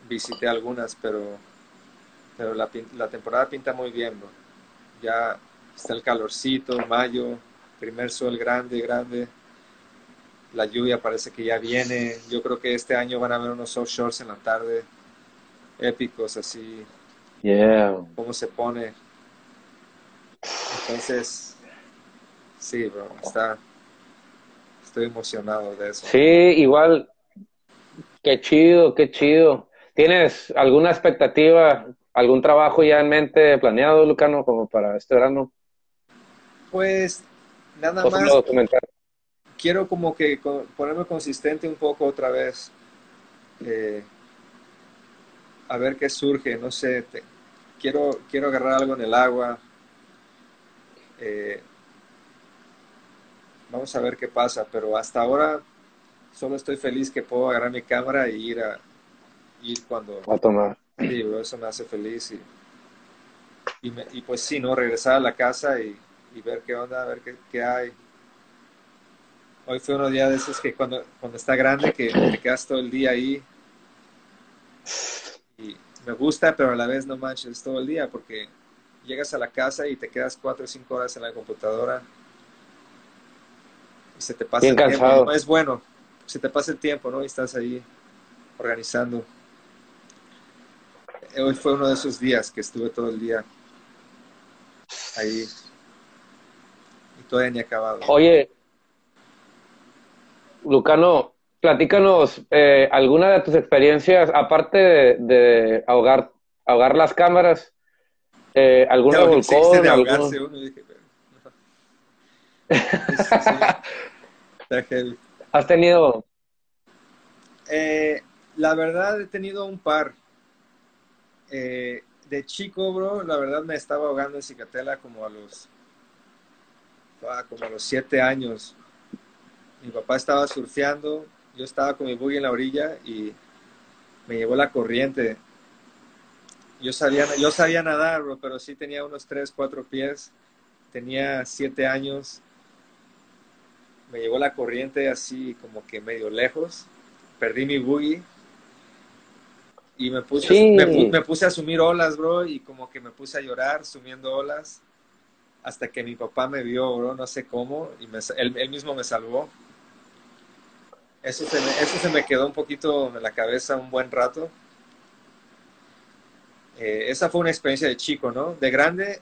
Visité algunas, pero, pero la, la temporada pinta muy bien, ¿no? Ya está el calorcito, mayo, primer sol grande, grande. La lluvia parece que ya viene. Yo creo que este año van a haber unos offshores en la tarde, épicos así. Yeah. Cómo se pone. Entonces, sí, bro, está, estoy emocionado de eso. Sí, igual, qué chido, qué chido. ¿Tienes alguna expectativa, algún trabajo ya en mente planeado, Lucano, como para este verano? Pues, nada más, quiero como que ponerme consistente un poco otra vez. Eh, a ver qué surge, no sé, te, quiero, quiero agarrar algo en el agua, eh, vamos a ver qué pasa, pero hasta ahora solo estoy feliz que puedo agarrar mi cámara y ir a, ir cuando... a tomar. Sí, bro, eso me hace feliz y, y, me, y pues sí, ¿no? Regresar a la casa y, y ver qué onda, a ver qué, qué hay. Hoy fue uno día de esos que cuando, cuando está grande que te quedas todo el día ahí. Y me gusta, pero a la vez no manches todo el día, porque llegas a la casa y te quedas cuatro o cinco horas en la computadora y se te pasa bien el cansado. Tiempo. No es bueno, se te pasa el tiempo, ¿no? Y estás ahí organizando. Hoy fue uno de esos días que estuve todo el día ahí y todavía ni acabado. Oye, Lucano, platícanos eh, alguna de tus experiencias, aparte de, de ahogar, ahogar las cámaras, eh, alguna volcón. Existe de ahogarse alguno... uno, dije, pero... sí, sí, sí. ¿Has tenido? Eh, la verdad he tenido un par. Eh, de chico, bro, la verdad me estaba ahogando en Cicatela como a los, ah, como a los siete años. Mi papá estaba surfeando. Yo estaba con mi buggy en la orilla y me llevó la corriente. Yo sabía, yo sabía nadar, bro, pero sí tenía unos tres, cuatro pies. Tenía siete años. Me llevó la corriente así como que medio lejos. Perdí mi buggy. Y me puse, sí. me, me puse a sumir olas, bro, y como que me puse a llorar sumiendo olas. Hasta que mi papá me vio, bro, no sé cómo, y me, él, él mismo me salvó. Eso se, me, eso se me quedó un poquito en la cabeza un buen rato. Eh, esa fue una experiencia de chico, ¿no? De grande,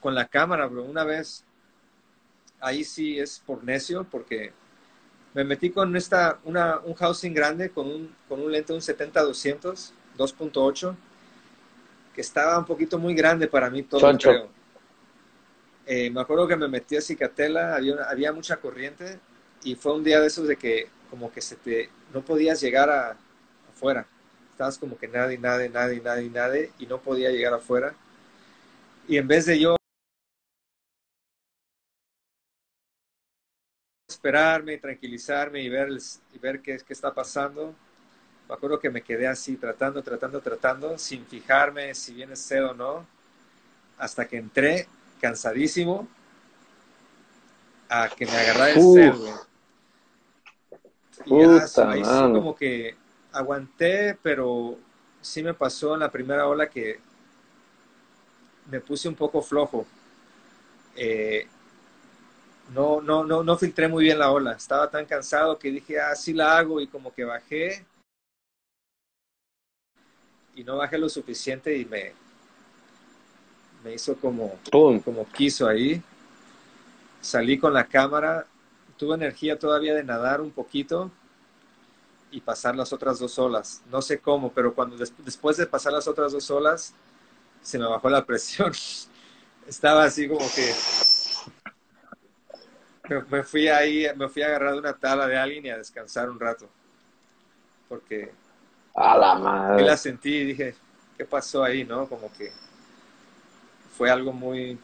con la cámara, bro. Una vez, ahí sí es por necio, porque Me metí con esta, una, un housing grande con un, con un lente, un setenta doscientos, dos punto ocho, que estaba un poquito muy grande para mí todo, creo. Eh, me acuerdo que me metí a Zicatela, había, había mucha corriente, y fue un día de esos de que como que se te, no podías llegar a, afuera. Estabas como que nada y nada y nada y nada y nada, y no podía llegar afuera. Y en vez de yo esperarme y tranquilizarme y ver, y ver qué, qué está pasando, me acuerdo que me quedé así tratando, tratando, tratando, sin fijarme si viene sed o no, hasta que entré cansadísimo a que me agarrara el sed, güey. Y ya, ahí sí como que aguanté, pero sí me pasó en la primera ola que me puse un poco flojo. Eh, no, no, no, no filtré muy bien la ola. Estaba tan cansado que dije, ah, sí la hago, y como que bajé. Y no bajé lo suficiente y me, me hizo como, como quiso ahí. Salí con la cámara. Tuve energía todavía de nadar un poquito y pasar las otras dos olas. No sé cómo, pero cuando des después de pasar las otras dos olas, se me bajó la presión. Estaba así como que... Me, me fui ahí, me fui a agarrar de una tabla de alguien y a descansar un rato. Porque... A la madre. Y la sentí y dije, ¿qué pasó ahí, no? Como que fue algo muy...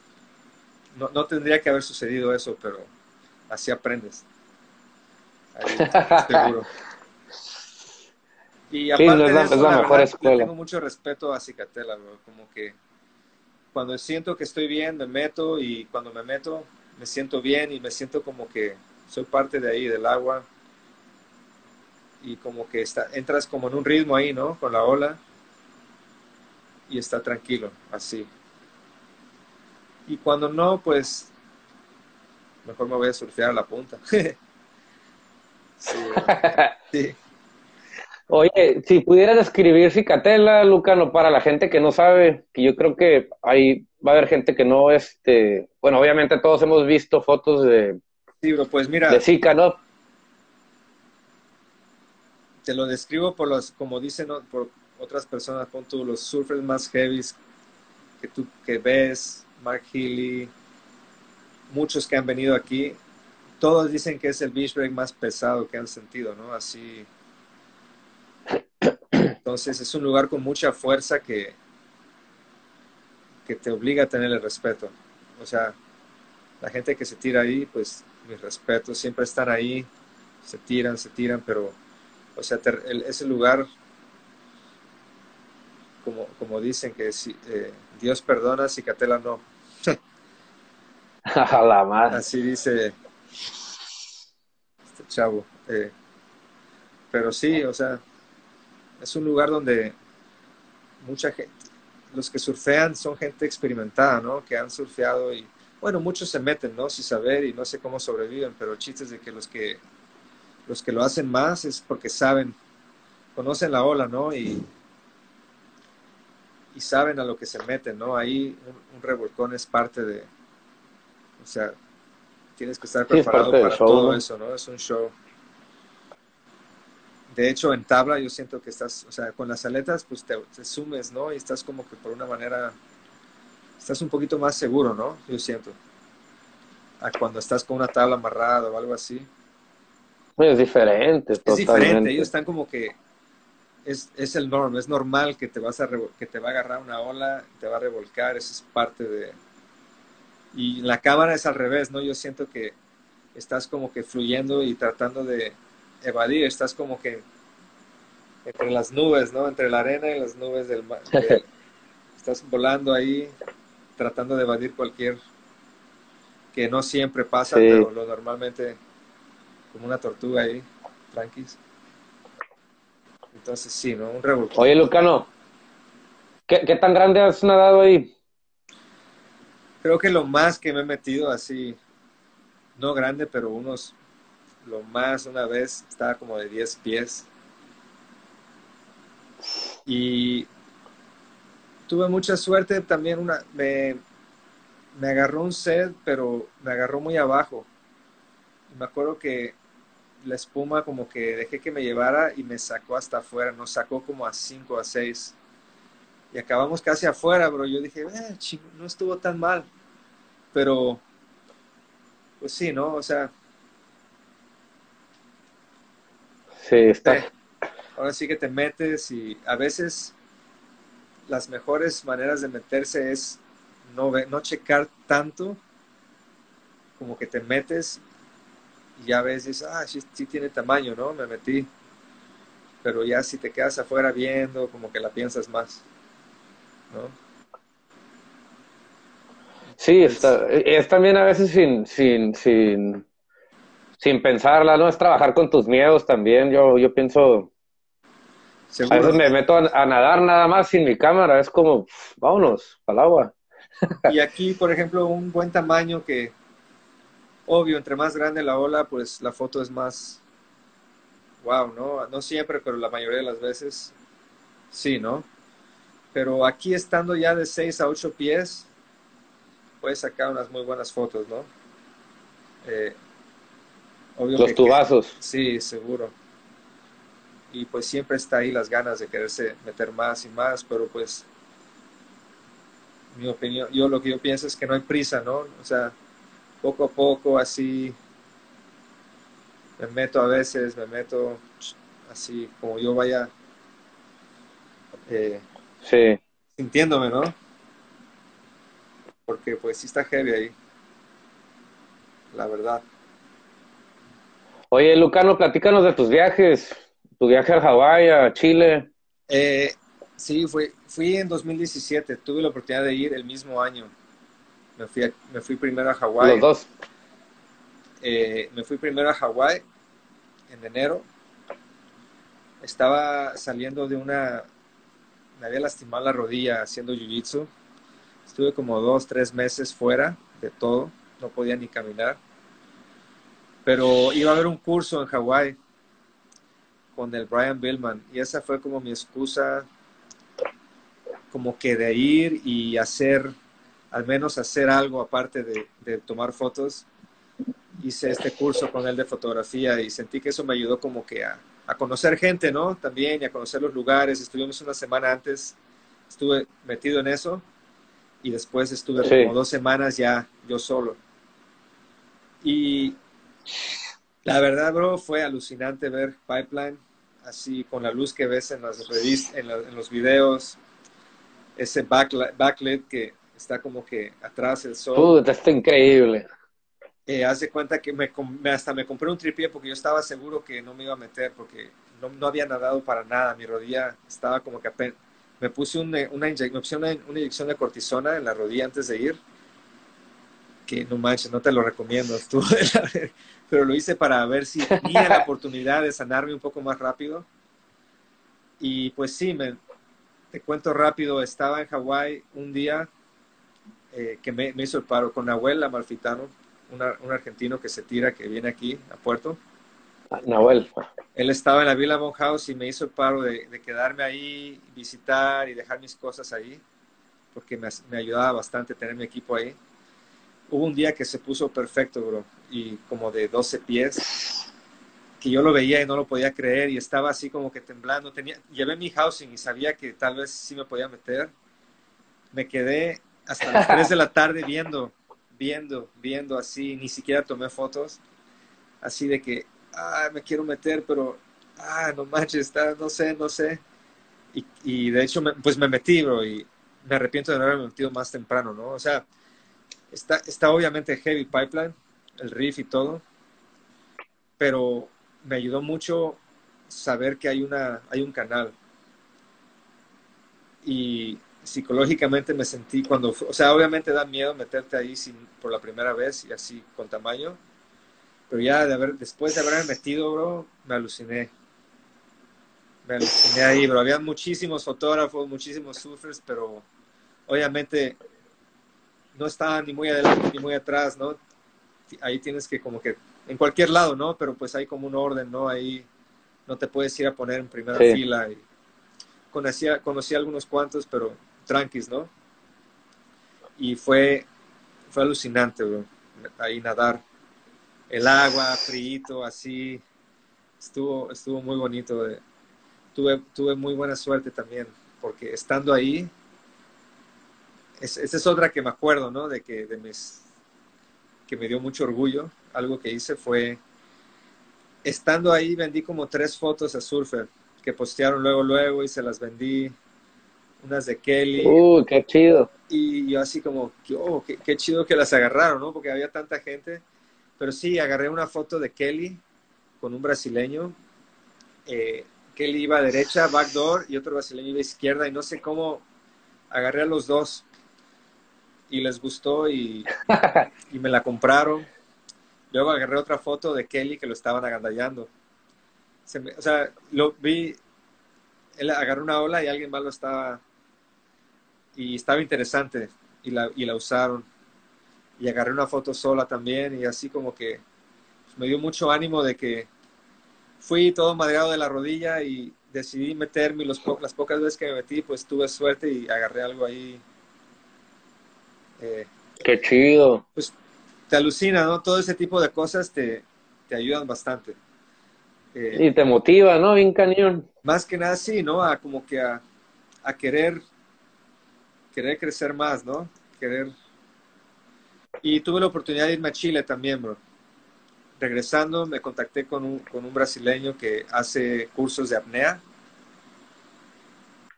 No, no tendría que haber sucedido eso, pero... Así aprendes. Ahí, seguro. Y aparte sí, no, de eso, es la, la mejor verdad, escuela. Tengo mucho respeto a Cicatela, bro. Como que cuando siento que estoy bien, me meto, y cuando me meto, me siento bien y me siento como que soy parte de ahí, del agua. Y como que está, entras como en un ritmo ahí, ¿no? Con la ola. Y está tranquilo, así. Y cuando no, pues... Mejor me voy a surfear a la punta. Sí, sí. Oye, si pudieras describir Cicatela, Lucano, para la gente que no sabe, que yo creo que hay, va a haber gente que no, este... Bueno, obviamente todos hemos visto fotos de... Sí, bro, pues mira... De Cica, ¿no? Te lo describo por los, como dicen por otras personas, con tú, los surfers más heavies que tú que ves, Mark Healy... Muchos que han venido aquí, todos dicen que es el beach break más pesado que han sentido, ¿no? Así. Entonces es un lugar con mucha fuerza que, que te obliga a tener el respeto. O sea, la gente que se tira ahí, pues mis respetos, siempre están ahí, se tiran, se tiran, pero, o sea, te, el, ese lugar, como, como dicen que si, eh, Dios perdona, Cicatela no. A la madre. Así dice este chavo. Eh, pero sí, o sea, es un lugar donde mucha gente, los que surfean son gente experimentada, ¿no? Que han surfeado y, bueno, muchos se meten, ¿no? Sin saber y no sé cómo sobreviven, pero el chiste es de que los que, los que lo hacen más es porque saben, conocen la ola, ¿no? Y, y saben a lo que se meten, ¿no? Ahí un, un revolcón es parte de... O sea, tienes que estar preparado sí, es para show, todo ¿no? eso, ¿no? Es un show. De hecho, en tabla yo siento que estás, o sea, con las aletas, pues te, te sumes, ¿no? Y estás como que por una manera, estás un poquito más seguro, ¿no? Yo siento. A cuando estás con una tabla amarrada o algo así. Es diferente, totalmente. Es diferente, ellos están como que, es, es el norm, es normal que te, vas a, que te va a agarrar una ola, te va a revolcar, eso es parte de... Y la cámara es al revés, ¿no? Yo siento que estás como que fluyendo y tratando de evadir. Estás como que entre las nubes, ¿no? Entre la arena y las nubes del mar. De, estás volando ahí, tratando de evadir cualquier... Que no siempre pasa, sí. Pero lo normalmente como una tortuga ahí, tranquis. Entonces sí, ¿no? Un revolcón. Oye, Lucano, ¿qué, qué tan grande has nadado ahí? Creo que lo más que me he metido así, no grande, pero unos, lo más una vez, estaba como de diez pies. Y tuve mucha suerte también, una me, me agarró un set, pero me agarró muy abajo. Me acuerdo que la espuma como que dejé que me llevara y me sacó hasta afuera, nos sacó como a cinco a seis. Y acabamos casi afuera, bro. Yo dije, eh, chingo, no estuvo tan mal. Pero, pues sí, ¿no? O sea... Sí, está. Eh, ahora sí que te metes y a veces las mejores maneras de meterse es no, no checar tanto, como que te metes y ya ves, dices, ah, sí, sí tiene tamaño, ¿no? Me metí. Pero ya si te quedas afuera viendo, como que la piensas más, ¿no? Sí, está, es también a veces sin, sin, sin, sin pensarla, ¿no? Es trabajar con tus miedos también. Yo, yo pienso... ¿Seguro? A veces me meto a, a nadar nada más sin mi cámara. Es como, pff, vámonos, al agua. Y aquí, por ejemplo, un buen tamaño que... Obvio, entre más grande la ola, pues la foto es más... Wow, ¿no? No siempre, pero la mayoría de las veces sí, ¿no? Pero aquí estando ya de seis a ocho pies, puedes sacar unas muy buenas fotos, ¿no? Eh, obvio Los que tubazos. Que, sí, seguro. Y pues siempre está ahí las ganas de quererse meter más y más, pero pues... Mi opinión, yo lo que yo pienso es que no hay prisa, ¿no? O sea... Poco a poco, así, me meto a veces, me meto así, como yo vaya eh, sí. sintiéndome, ¿no? Porque pues sí está heavy ahí, la verdad. Oye, Lucano, platícanos de tus viajes, tu viaje a Hawái, a Chile. Eh, sí, fui, fui en dos mil diecisiete, tuve la oportunidad de ir el mismo año. Me fui, a, me fui primero a Hawái. Los dos. Eh, me fui primero a Hawái en enero. Estaba saliendo de una... Me había lastimado la rodilla haciendo jiu-jitsu. Estuve como dos, tres meses fuera de todo. No podía ni caminar. Pero iba a haber un curso en Hawái con el Brian Billman. Y esa fue como mi excusa, como que de ir y hacer... al menos hacer algo aparte de, de tomar fotos. Hice este curso con él de fotografía y sentí que eso me ayudó como que a, a conocer gente, ¿no? También, y a conocer los lugares. Estuvimos una semana antes, estuve metido en eso, y después estuve sí. como dos semanas ya yo solo. Y la verdad, bro, fue alucinante ver Pipeline, así con la luz que ves en las revistas, en, la, en los videos, ese backlight, backlit que... Está como que atrás el sol. Puta, está increíble. Eh, hace cuenta que me, me, hasta me compré un tripié porque yo estaba seguro que no me iba a meter porque no, no había nadado para nada. Mi rodilla estaba como que apenas... Me puse una, una, inyec me puse una, una inyección de cortisona en la rodilla antes de ir. Que no manches, no te lo recomiendo. Tú, pero lo hice para ver si tenía la oportunidad de sanarme un poco más rápido. Y pues sí, me, te cuento rápido. Estaba en Hawái un día... Eh, que me, me hizo el paro con Nahuel Amalfitano, una, un argentino que se tira, que viene aquí a Puerto. Nahuel. Él estaba en la Villa Bonhouse y me hizo el paro de, de quedarme ahí, visitar y dejar mis cosas ahí, porque me, me ayudaba bastante tener mi equipo ahí. Hubo un día que se puso perfecto, bro, y como de doce pies, que yo lo veía y no lo podía creer, y estaba así como que temblando. Tenía, llevé mi housing y sabía que tal vez sí me podía meter. Me quedé... hasta las tres de la tarde viendo, viendo, viendo así, ni siquiera tomé fotos, así de que, ah, me quiero meter, pero, ah, no manches, está, no sé, no sé, y, y de hecho, me, pues me metí, bro, y me arrepiento de no haberme metido más temprano, ¿no? O sea, está, está obviamente heavy Pipeline, el riff y todo, pero me ayudó mucho saber que hay, una, hay un canal, y... Psicológicamente me sentí cuando... O sea, obviamente da miedo meterte ahí sin, por la primera vez y así con tamaño. Pero ya de haber, después de haberme metido, bro, me aluciné. Me aluciné ahí, bro. Había muchísimos fotógrafos, muchísimos surfers, pero obviamente no estaba ni muy adelante ni muy atrás, ¿no? Ahí tienes que como que... En cualquier lado, ¿no? Pero pues hay como un orden, ¿no? Ahí no te puedes ir a poner en primera sí. fila y... Conocí, conocí algunos cuantos, pero tranquis, ¿no? Y fue, fue alucinante, bro. Ahí nadar. El agua, frío, así. estuvo, estuvo muy bonito. Eh. Tuve, tuve muy buena suerte también, porque estando ahí, es, esa es otra que me acuerdo, ¿no? De que, de mis, que me dio mucho orgullo. Algo que hice fue, estando ahí, vendí como tres fotos a Surfer, que postearon luego, luego, y se las vendí. Unas de Kelly. ¡Uh, qué chido! Y yo así como, oh, qué, qué chido que las agarraron, ¿no? Porque había tanta gente. Pero sí, agarré una foto de Kelly con un brasileño. Eh, Kelly iba a derecha, backdoor, y otro brasileño iba a izquierda. Y no sé cómo agarré a los dos. Y les gustó y, y me la compraron. Luego agarré otra foto de Kelly que lo estaban agandallando. Se me, o sea, lo vi... Él agarró una ola y alguien más lo estaba... Y estaba interesante, y la, y la usaron. Y agarré una foto sola también, y así como que pues me dio mucho ánimo de que fui todo madreado de la rodilla y decidí meterme, y los po las pocas veces que me metí, pues tuve suerte y agarré algo ahí. Eh, ¡Qué chido! Pues te alucina, ¿no? Todo ese tipo de cosas te, te ayudan bastante. Eh, y te motiva, ¿no? Bien cañón. Más que nada, sí, ¿no? A como que a, a querer... Querer crecer más, ¿no? Querer... Y tuve la oportunidad de irme a Chile también, bro. Regresando, me contacté con un, con un brasileño que hace cursos de apnea.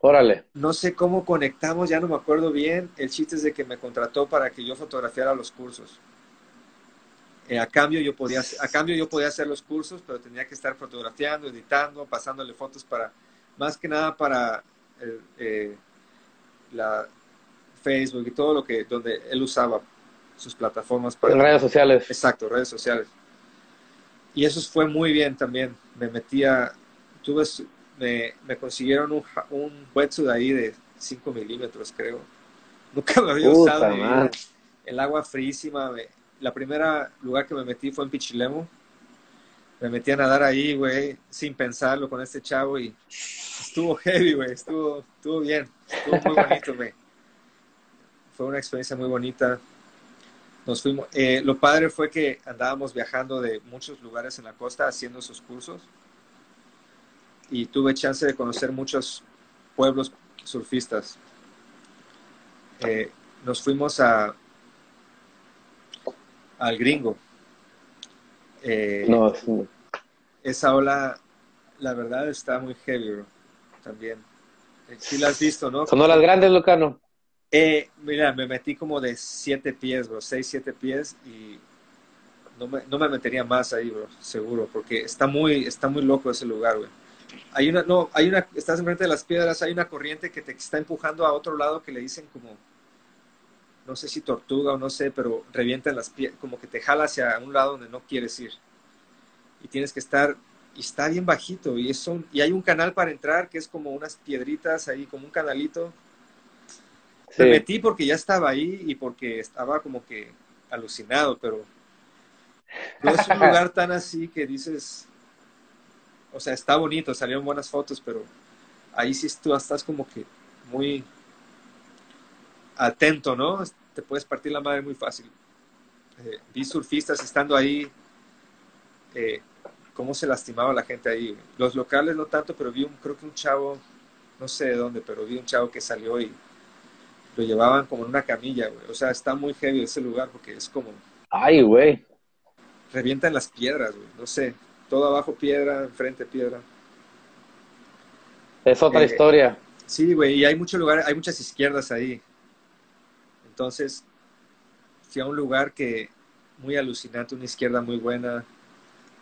Órale. No sé cómo conectamos, ya no me acuerdo bien. El chiste es de que me contrató para que yo fotografiara los cursos. Eh, a, cambio yo podía, a cambio yo podía hacer los cursos, pero tenía que estar fotografiando, editando, pasándole fotos para... Más que nada para... Eh, eh, la... Facebook y todo lo que, donde él usaba sus plataformas para... Redes sociales. Exacto, redes sociales. Y eso fue muy bien también. Me metía... Tuve, me, me consiguieron un, un wetsuit ahí de cinco milímetros, creo. Nunca me había Puta usado. Man. El agua frísima. Me, la primera lugar que me metí fue en Pichilemu. Me metí a nadar ahí, güey, sin pensarlo, con este chavo, y estuvo heavy, güey, estuvo, estuvo bien, estuvo muy bonito, güey. Fue una experiencia muy bonita. Nos fuimos, eh, lo padre fue que andábamos viajando de muchos lugares en la costa haciendo esos cursos, y tuve chance de conocer muchos pueblos surfistas. Eh, nos fuimos a al Gringo. Eh, no, sí. Esa ola, la verdad, está muy heavy, bro. También. Sí la has visto, ¿no? Son olas grandes, Lucano. Eh, mira, me metí como de siete pies, bro. Seis, siete pies. Y no me, no me metería más ahí, bro. Seguro. Porque está muy, está muy loco ese lugar, güey. Hay una, no, hay una, estás enfrente de las piedras. Hay una corriente que te está empujando a otro lado que le dicen como... No sé si tortuga o no sé, pero revientan las piernas, como que te jala hacia un lado donde no quieres ir. Y tienes que estar, y está bien bajito, y, es un, y hay un canal para entrar que es como unas piedritas ahí, como un canalito. Sí. Me metí porque ya estaba ahí y porque estaba como que alucinado, pero no es un lugar tan así que dices, o sea, está bonito, salieron buenas fotos, pero ahí sí tú estás como que muy... atento, ¿no? Te puedes partir la madre muy fácil. Eh, vi surfistas estando ahí, eh, cómo se lastimaba la gente ahí. Los locales no tanto, pero vi un, creo que un chavo, no sé de dónde, pero vi un chavo que salió y lo llevaban como en una camilla, güey. O sea, está muy heavy ese lugar porque es como... ¡Ay, güey! Revientan las piedras, güey. No sé. Todo abajo piedra, enfrente piedra. Es otra eh, historia. Sí, güey. Y hay muchos lugares, hay muchas izquierdas ahí. Entonces, fui a un lugar que muy alucinante, una izquierda muy buena,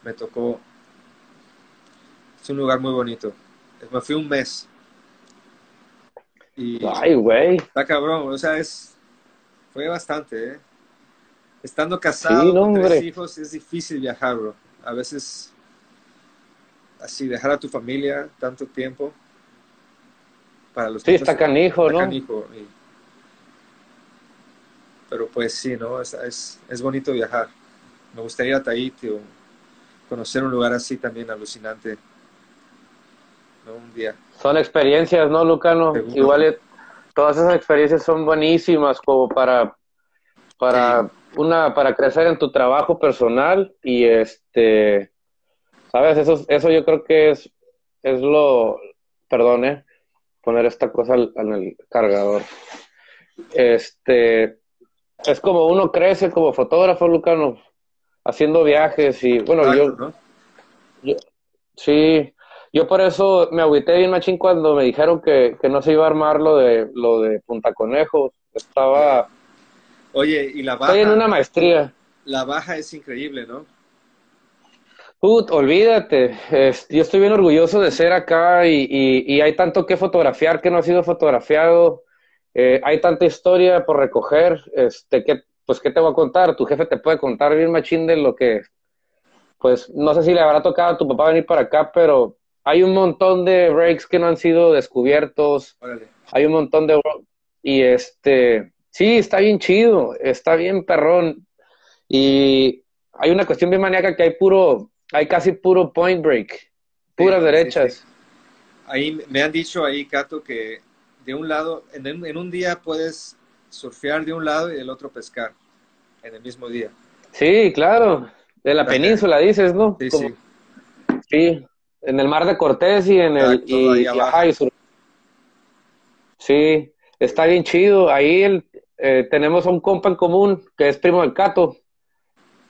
me tocó, es un lugar muy bonito, me fui un mes. Y, ay, güey. Está cabrón, o sea, es, fue bastante, ¿eh? Estando casado sí, no, con tres hombre. hijos es difícil viajar, bro. A veces, así, dejar a tu familia tanto tiempo. Para los sí, niños, está canijo, está ¿no? Canijo, y, pero pues sí, ¿no? Es, es, es bonito viajar. Me gustaría ir a Tahití o conocer un lugar así también alucinante. ¿No? Un día. Son experiencias, ¿no, Lucano? Seguro. Igual todas esas experiencias son buenísimas como para para sí. una para crecer en tu trabajo personal y este ¿Sabes? Eso, eso yo creo que es, es lo... Perdón, ¿eh? Poner esta cosa al, en el cargador. Este... Es como uno crece como fotógrafo, Lucano, haciendo viajes y... Bueno, claro, yo, ¿no? yo... Sí... Yo por eso me agüité bien machín cuando me dijeron que, que no se iba a armar lo de lo de Punta Conejo. Estaba... Oye, y la baja... Estoy en una maestría. La baja es increíble, ¿no? Put, olvídate. Es, yo estoy bien orgulloso de ser acá y, y, y hay tanto que fotografiar que no ha sido fotografiado. Eh, hay tanta historia por recoger. Este, que, pues, ¿qué te voy a contar? Tu jefe te puede contar bien machín de lo que... Pues, no sé si le habrá tocado a tu papá venir para acá, pero... Hay un montón de breaks que no han sido descubiertos. Órale. Hay un montón de... Y este... Sí, está bien chido. Está bien perrón. Y hay una cuestión bien maníaca que hay puro... Hay casi puro point break. Puras sí, derechas. Sí, sí. Ahí me han dicho ahí, Cato, que de un lado... En, en un día puedes surfear de un lado y del otro pescar. En el mismo día. Sí, claro. De la También. península, dices, ¿no? Sí, Como... sí. Sí. En el mar de Cortés y en el... Exacto, y, y, ajá, y sur... Sí, está bien chido. Ahí el, eh, tenemos a un compa en común, que es primo del Cato.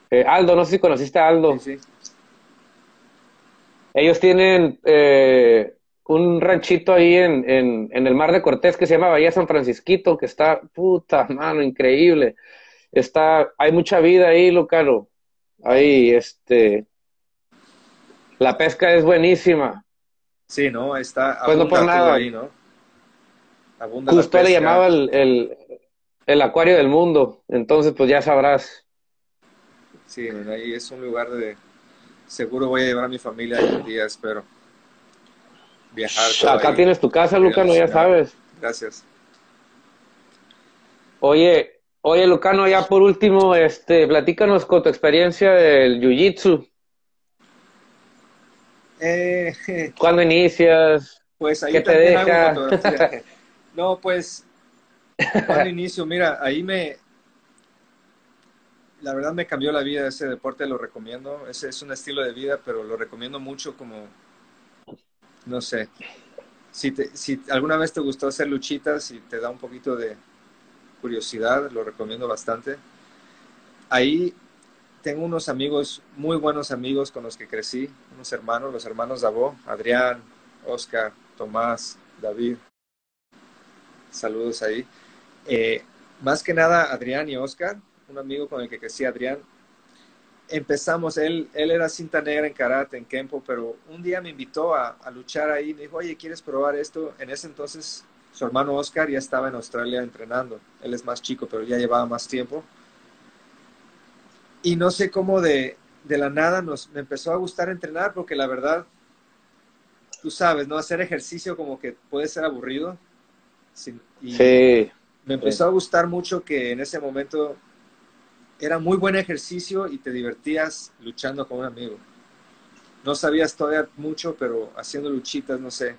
Eh, Aldo, no sé si conociste a Aldo. Sí, sí. Ellos tienen eh, un ranchito ahí en, en, en el mar de Cortés que se llama Bahía San Francisquito, que está, puta, mano, increíble. Está, hay mucha vida ahí, Lucano. Ahí, este... La pesca es buenísima. Sí, ¿no? Está pues no por nada. Ahí, ¿no? Abunda Justo le llamaba el, el, el acuario del mundo. Entonces, pues ya sabrás. Sí, ahí es un lugar de... Seguro voy a llevar a mi familia algún día, espero. Viajar. Acá ahí. Tienes tu casa, Lucano, ya sabes. Gracias. Oye, oye, Lucano, ya por último, este, platícanos con tu experiencia del jiu-jitsu. Eh, ¿Cuándo inicias? Pues ahí ¿Qué te deja? Hago fotografía. No, pues ¿cuándo inicio? Mira, ahí me la verdad me cambió la vida ese deporte, lo recomiendo. Ese es un estilo de vida, pero lo recomiendo mucho como no sé. Si te, si alguna vez te gustó hacer luchitas y te da un poquito de curiosidad, lo recomiendo bastante. Ahí tengo unos amigos, muy buenos amigos con los que crecí, unos hermanos, los hermanos Dabó, Adrián, Oscar, Tomás, David. Saludos ahí. Eh, más que nada, Adrián y Oscar, un amigo con el que crecí, Adrián. Empezamos, él, él era cinta negra en karate, en kenpo, pero un día me invitó a, a luchar ahí. Me dijo, oye, ¿quieres probar esto? En ese entonces, su hermano Oscar ya estaba en Australia entrenando. Él es más chico, pero ya llevaba más tiempo. Y no sé cómo de, de la nada nos, me empezó a gustar entrenar, porque la verdad, tú sabes, ¿no? Hacer ejercicio como que puede ser aburrido. Sin, y sí. Me empezó sí. a gustar mucho que en ese momento era muy buen ejercicio y te divertías luchando con un amigo. No sabías todavía mucho, pero haciendo luchitas, no sé.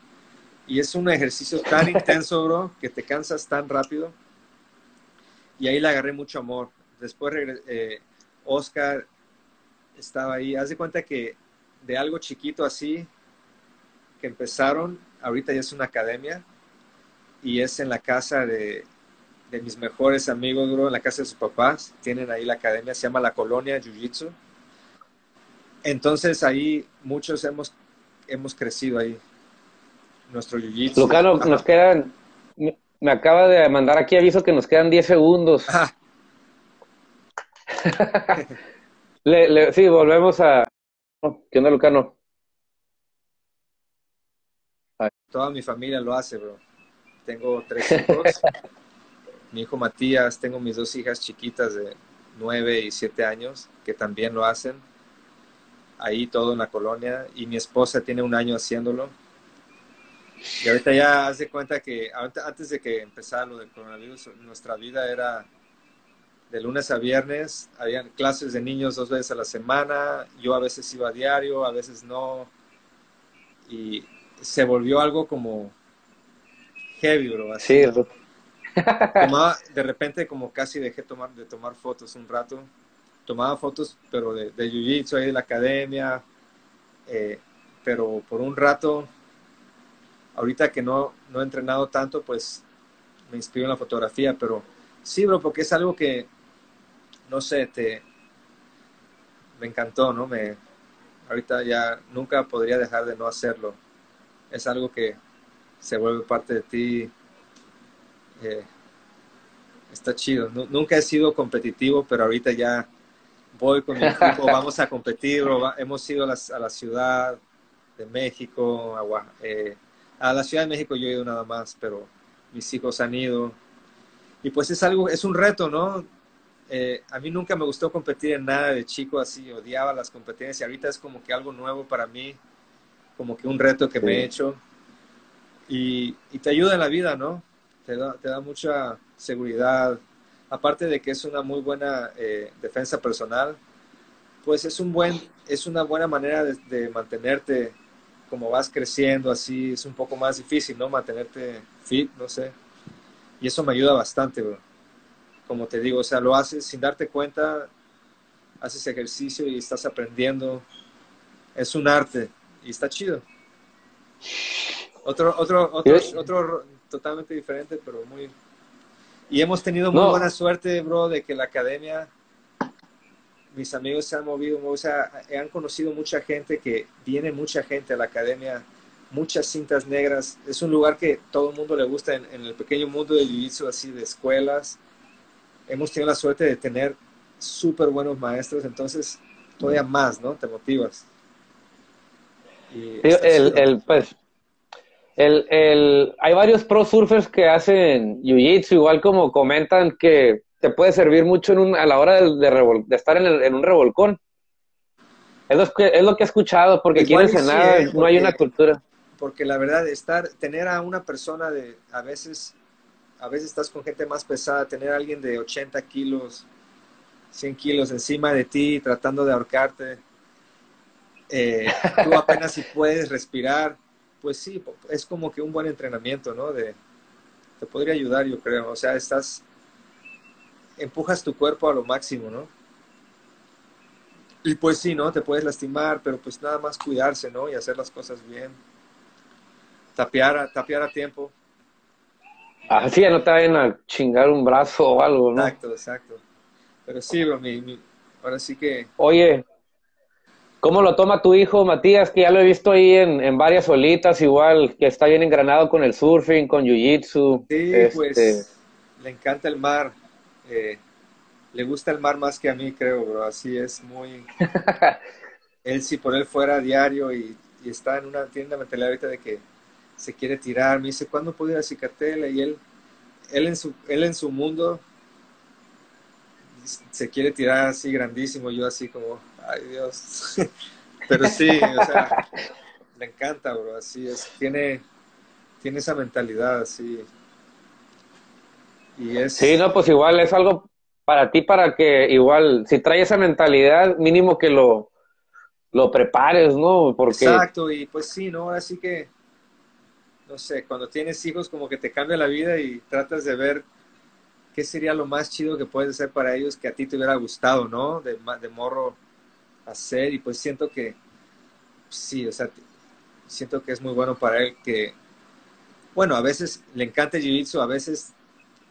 Y es un ejercicio tan intenso, bro, que te cansas tan rápido. Y ahí le agarré mucho amor. Después regresé... Eh, Oscar estaba ahí. Haz de cuenta que de algo chiquito así que empezaron, ahorita ya es una academia y es en la casa de, de mis mejores amigos, bro, en la casa de sus papás. Tienen ahí la academia, se llama La Colonia Jiu-Jitsu. Entonces ahí muchos hemos, hemos crecido ahí. Nuestro Jiu-Jitsu. Lucano, nos quedan, me acaba de mandar aquí aviso que nos quedan diez segundos. Ah. le, le, sí, volvemos a... Oh, ¿qué onda, Lucano? Ay. Toda mi familia lo hace, bro. Tengo tres hijos. Mi hijo Matías, tengo mis dos hijas chiquitas de nueve y siete años que también lo hacen. Ahí todo en la colonia. Y mi esposa tiene un año haciéndolo. Y ahorita ya haz de cuenta que antes de que empezara lo del coronavirus, nuestra vida era... De lunes a viernes, habían clases de niños dos veces a la semana. Yo a veces iba a diario, a veces no. Y se volvió algo como heavy, bro. Así, sí, bro. Tomaba, de repente como casi dejé tomar, de tomar fotos un rato. Tomaba fotos, pero de, de jiu-jitsu, ahí de la academia. eh, pero por un rato, ahorita que no, no he entrenado tanto, pues me inspiro en la fotografía, pero sí, bro, porque es algo que, no sé, te, me encantó, ¿no? Me, ahorita ya nunca podría dejar de no hacerlo. Es algo que se vuelve parte de ti. Eh, está chido. No, nunca he sido competitivo, pero ahorita ya voy con mi equipo, vamos a competir, bro. Hemos ido a, las, a la Ciudad de México, a, eh, a la Ciudad de México yo he ido nada más, pero mis hijos han ido. Y pues es algo, es un reto, ¿no? Eh, a mí nunca me gustó competir en nada de chico, así, odiaba las competencias. Ahorita es como que algo nuevo para mí, como que un reto que sí. me he hecho. Y, y te ayuda en la vida, ¿no? Te da, te da mucha seguridad. Aparte de que es una muy buena eh, defensa personal, pues es, un buen, es una buena manera de, de mantenerte, como vas creciendo, así, es un poco más difícil, ¿no? Mantenerte fit, no sé. Y eso me ayuda bastante, bro. Como te digo, o sea, lo haces sin darte cuenta, haces ejercicio y estás aprendiendo. Es un arte y está chido. Otro, otro, otro, ¿sí? otro totalmente diferente, pero muy... Y hemos tenido muy no. buena suerte, bro, de que la academia, mis amigos se han movido, o sea, han conocido mucha gente, que viene mucha gente a la academia, muchas cintas negras. Es un lugar que todo el mundo le gusta en, en el pequeño mundo del jiu-jitsu, así de escuelas. Hemos tenido la suerte de tener súper buenos maestros, entonces todavía más, ¿no? Te motivas. Y el, el, pues, el, el, hay varios pro surfers que hacen jiu-jitsu, igual como comentan que te puede servir mucho en un, a la hora de, de, revol, de estar en, el, en un revolcón. Es lo que, es lo que he escuchado, porque aquí en Senada no hay una cultura. Porque la verdad, estar, tener a una persona de, a veces... A veces estás con gente más pesada, tener a alguien de ochenta kilos, cien kilos encima de ti, tratando de ahorcarte. Eh, tú apenas si puedes respirar. Pues sí, es como que un buen entrenamiento, ¿no? De, te podría ayudar, yo creo. O sea, estás... Empujas tu cuerpo a lo máximo, ¿no? Y pues sí, ¿no? Te puedes lastimar, pero pues nada más cuidarse, ¿no? Y hacer las cosas bien. Tapear a, tapear a tiempo. Así ya no te vayan a chingar un brazo o algo, ¿no? Exacto, exacto. Pero sí, bro, mi, mi, ahora sí que... Oye, ¿cómo lo toma tu hijo, Matías? Que ya lo he visto ahí en, en varias olitas, igual, que está bien engranado con el surfing, con jiu-jitsu. Sí, este... pues, le encanta el mar. Eh, le gusta el mar más que a mí, creo, bro. Así es, muy... él, si por él fuera a diario y, y está en una tienda mentalidad ahorita de que se quiere tirar, me dice, ¿cuándo puedo ir a Cicatela? Y él, él, en su, él en su mundo se quiere tirar así grandísimo, yo así como, ay Dios. Pero sí, o sea, le encanta, bro, así es, tiene, tiene esa mentalidad, así. Y es... Sí, no, pues igual es algo para ti, para que igual, si trae esa mentalidad, mínimo que lo, lo prepares, ¿no? Porque... Exacto, y pues sí, ¿no? Así que no sé, cuando tienes hijos como que te cambia la vida y tratas de ver qué sería lo más chido que puedes hacer para ellos que a ti te hubiera gustado, ¿no? De, de morro hacer, y pues siento que, sí, o sea, siento que es muy bueno para él que, bueno, a veces le encanta el jiu-jitsu, a veces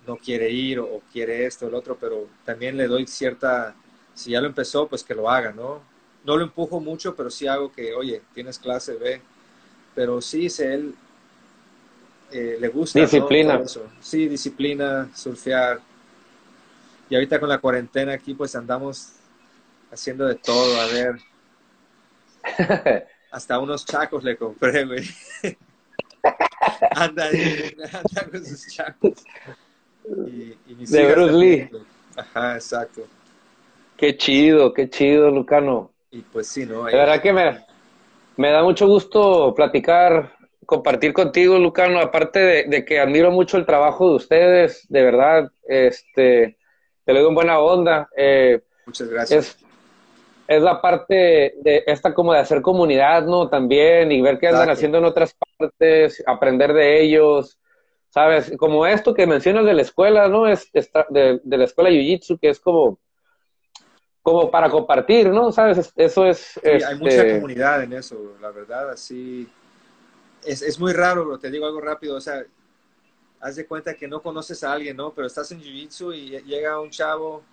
no quiere ir o, o quiere esto o lo otro, pero también le doy cierta, si ya lo empezó, pues que lo haga, ¿no? No lo empujo mucho, pero sí hago que, oye, tienes clase, ve, pero sí, se él... Eh, le gusta disciplina, ¿no? Sí, disciplina, surfear. Y ahorita con la cuarentena aquí pues andamos haciendo de todo, a ver, hasta unos chacos le compré, güey. Anda ahí, anda con sus chacos y, y mis de Bruce Lee también. Ajá, exacto. Qué chido, qué chido, Lucano. Y pues sí, ¿no? Ahí... La verdad que me, me da mucho gusto platicar, compartir contigo, Lucano, aparte de, de que admiro mucho el trabajo de ustedes, de verdad, este, te lo digo en buena onda. Eh, Muchas gracias. Es, es la parte de esta como de hacer comunidad, ¿no? También, y ver qué andan haciendo en otras partes, aprender de ellos, ¿sabes? Como esto que mencionas de la escuela, ¿no? Es, es de, de la escuela Jiu-Jitsu, que es como... como para compartir, ¿no? ¿Sabes? Eso es... Sí, este... hay mucha comunidad en eso, la verdad, así... Es, es muy raro, bro. Te digo algo rápido, o sea, haz de cuenta que no conoces a alguien, ¿no? Pero estás en jiu-jitsu y llega un chavo,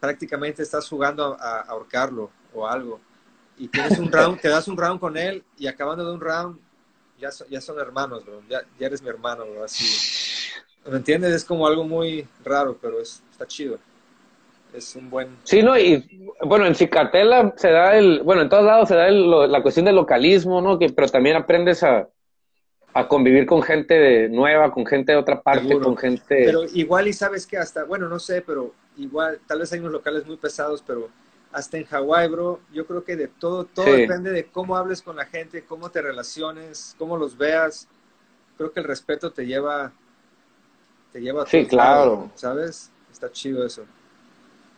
prácticamente estás jugando a, a ahorcarlo o algo, y tienes un round, te das un round con él, y acabando de un round, ya, so, ya son hermanos, bro. Ya, ya eres mi hermano, bro. Así, ¿me entiendes? Es como algo muy raro, pero es, está chido. Es un buen... Sí, no, y bueno, en Cicatela se da el... Bueno, en todos lados se da el, lo, la cuestión del localismo, ¿no? Que, pero también aprendes a, a convivir con gente de, nueva, con gente de otra parte, seguro, con gente... Pero igual, y sabes que hasta... Bueno, no sé, pero igual, tal vez hay unos locales muy pesados, pero hasta en Hawái, bro, yo creo que de todo, todo sí. Depende de cómo hables con la gente, cómo te relaciones, cómo los veas. Creo que el respeto te lleva... Te lleva a sí, claro. Lado, ¿sabes? Está chido eso.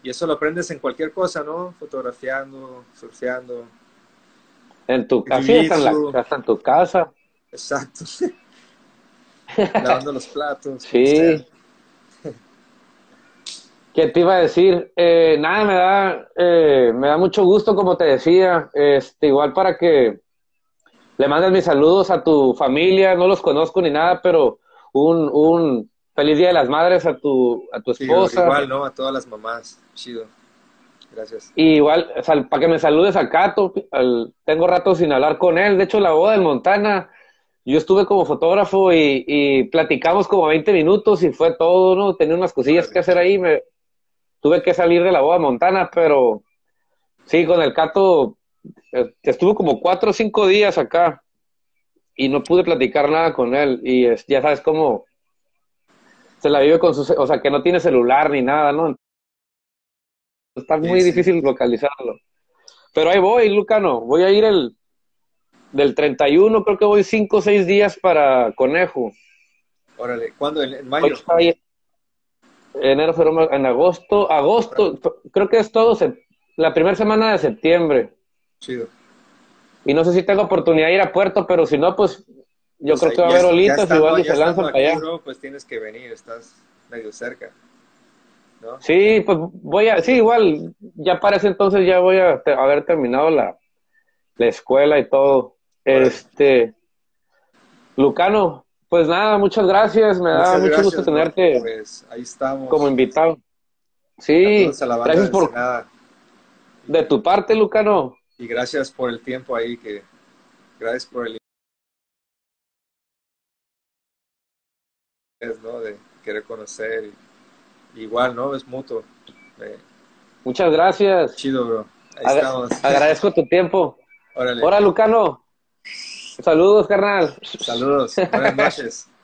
Y eso lo aprendes en cualquier cosa, ¿no? Fotografiando, surfeando. En tu casa, hasta en tu casa. Exacto. Lavando los platos. Sí. ¿Qué te iba a decir? Eh, nada, me da, eh, me da mucho gusto, como te decía. Este, igual para que le mandes mis saludos a tu familia. No los conozco ni nada, pero un... un Feliz Día de las Madres a tu, a tu esposa. Sí, igual, ¿no? A todas las mamás. Chido. Gracias. Y igual, sal, para que me saludes a Cato. Al, tengo rato sin hablar con él. De hecho, la boda del Montana, yo estuve como fotógrafo y, y platicamos como veinte minutos y fue todo, ¿no? Tenía unas cosillas vale. que hacer ahí. Me, tuve que salir de la boda de Montana, pero sí, con el Cato eh, estuve como cuatro o cinco días acá y no pude platicar nada con él. Y es, ya sabes cómo... Se la vive con su... O sea, que no tiene celular ni nada, ¿no? Está muy sí, sí. difícil localizarlo. Pero ahí voy, Lucano. Voy a ir el... Del treinta y uno, creo que voy cinco o seis días para Conejo. Órale. ¿Cuándo? ¿En mayo? Ahí, enero, febrero, en agosto. Agosto, creo que es todo... Se, la primera semana de septiembre. Chido. Y no sé si tengo oportunidad de ir a Puerto, pero si no, pues... Yo pues creo que va a haber olitas, igual y se lanzan para allá. Bro, pues tienes que venir, estás medio cerca, ¿no? Sí, pues voy a, sí, igual, ya para ese entonces ya voy a te, haber terminado la, la escuela y todo. Bueno. Este, Lucano, pues nada, muchas gracias, me muchas da mucho gracias, gusto tenerte pues, ahí estamos. Como invitado. Sí, gracias por... De, de tu parte, Lucano. Y gracias por el tiempo ahí, que gracias por el... ¿no? De querer conocer y, igual, ¿no? Es mutuo. Eh, Muchas gracias. Chido, bro. Ahí Agra estamos. Agradezco tu tiempo. Órale. Hola, Lucano. Saludos, carnal. Saludos. Buenas noches.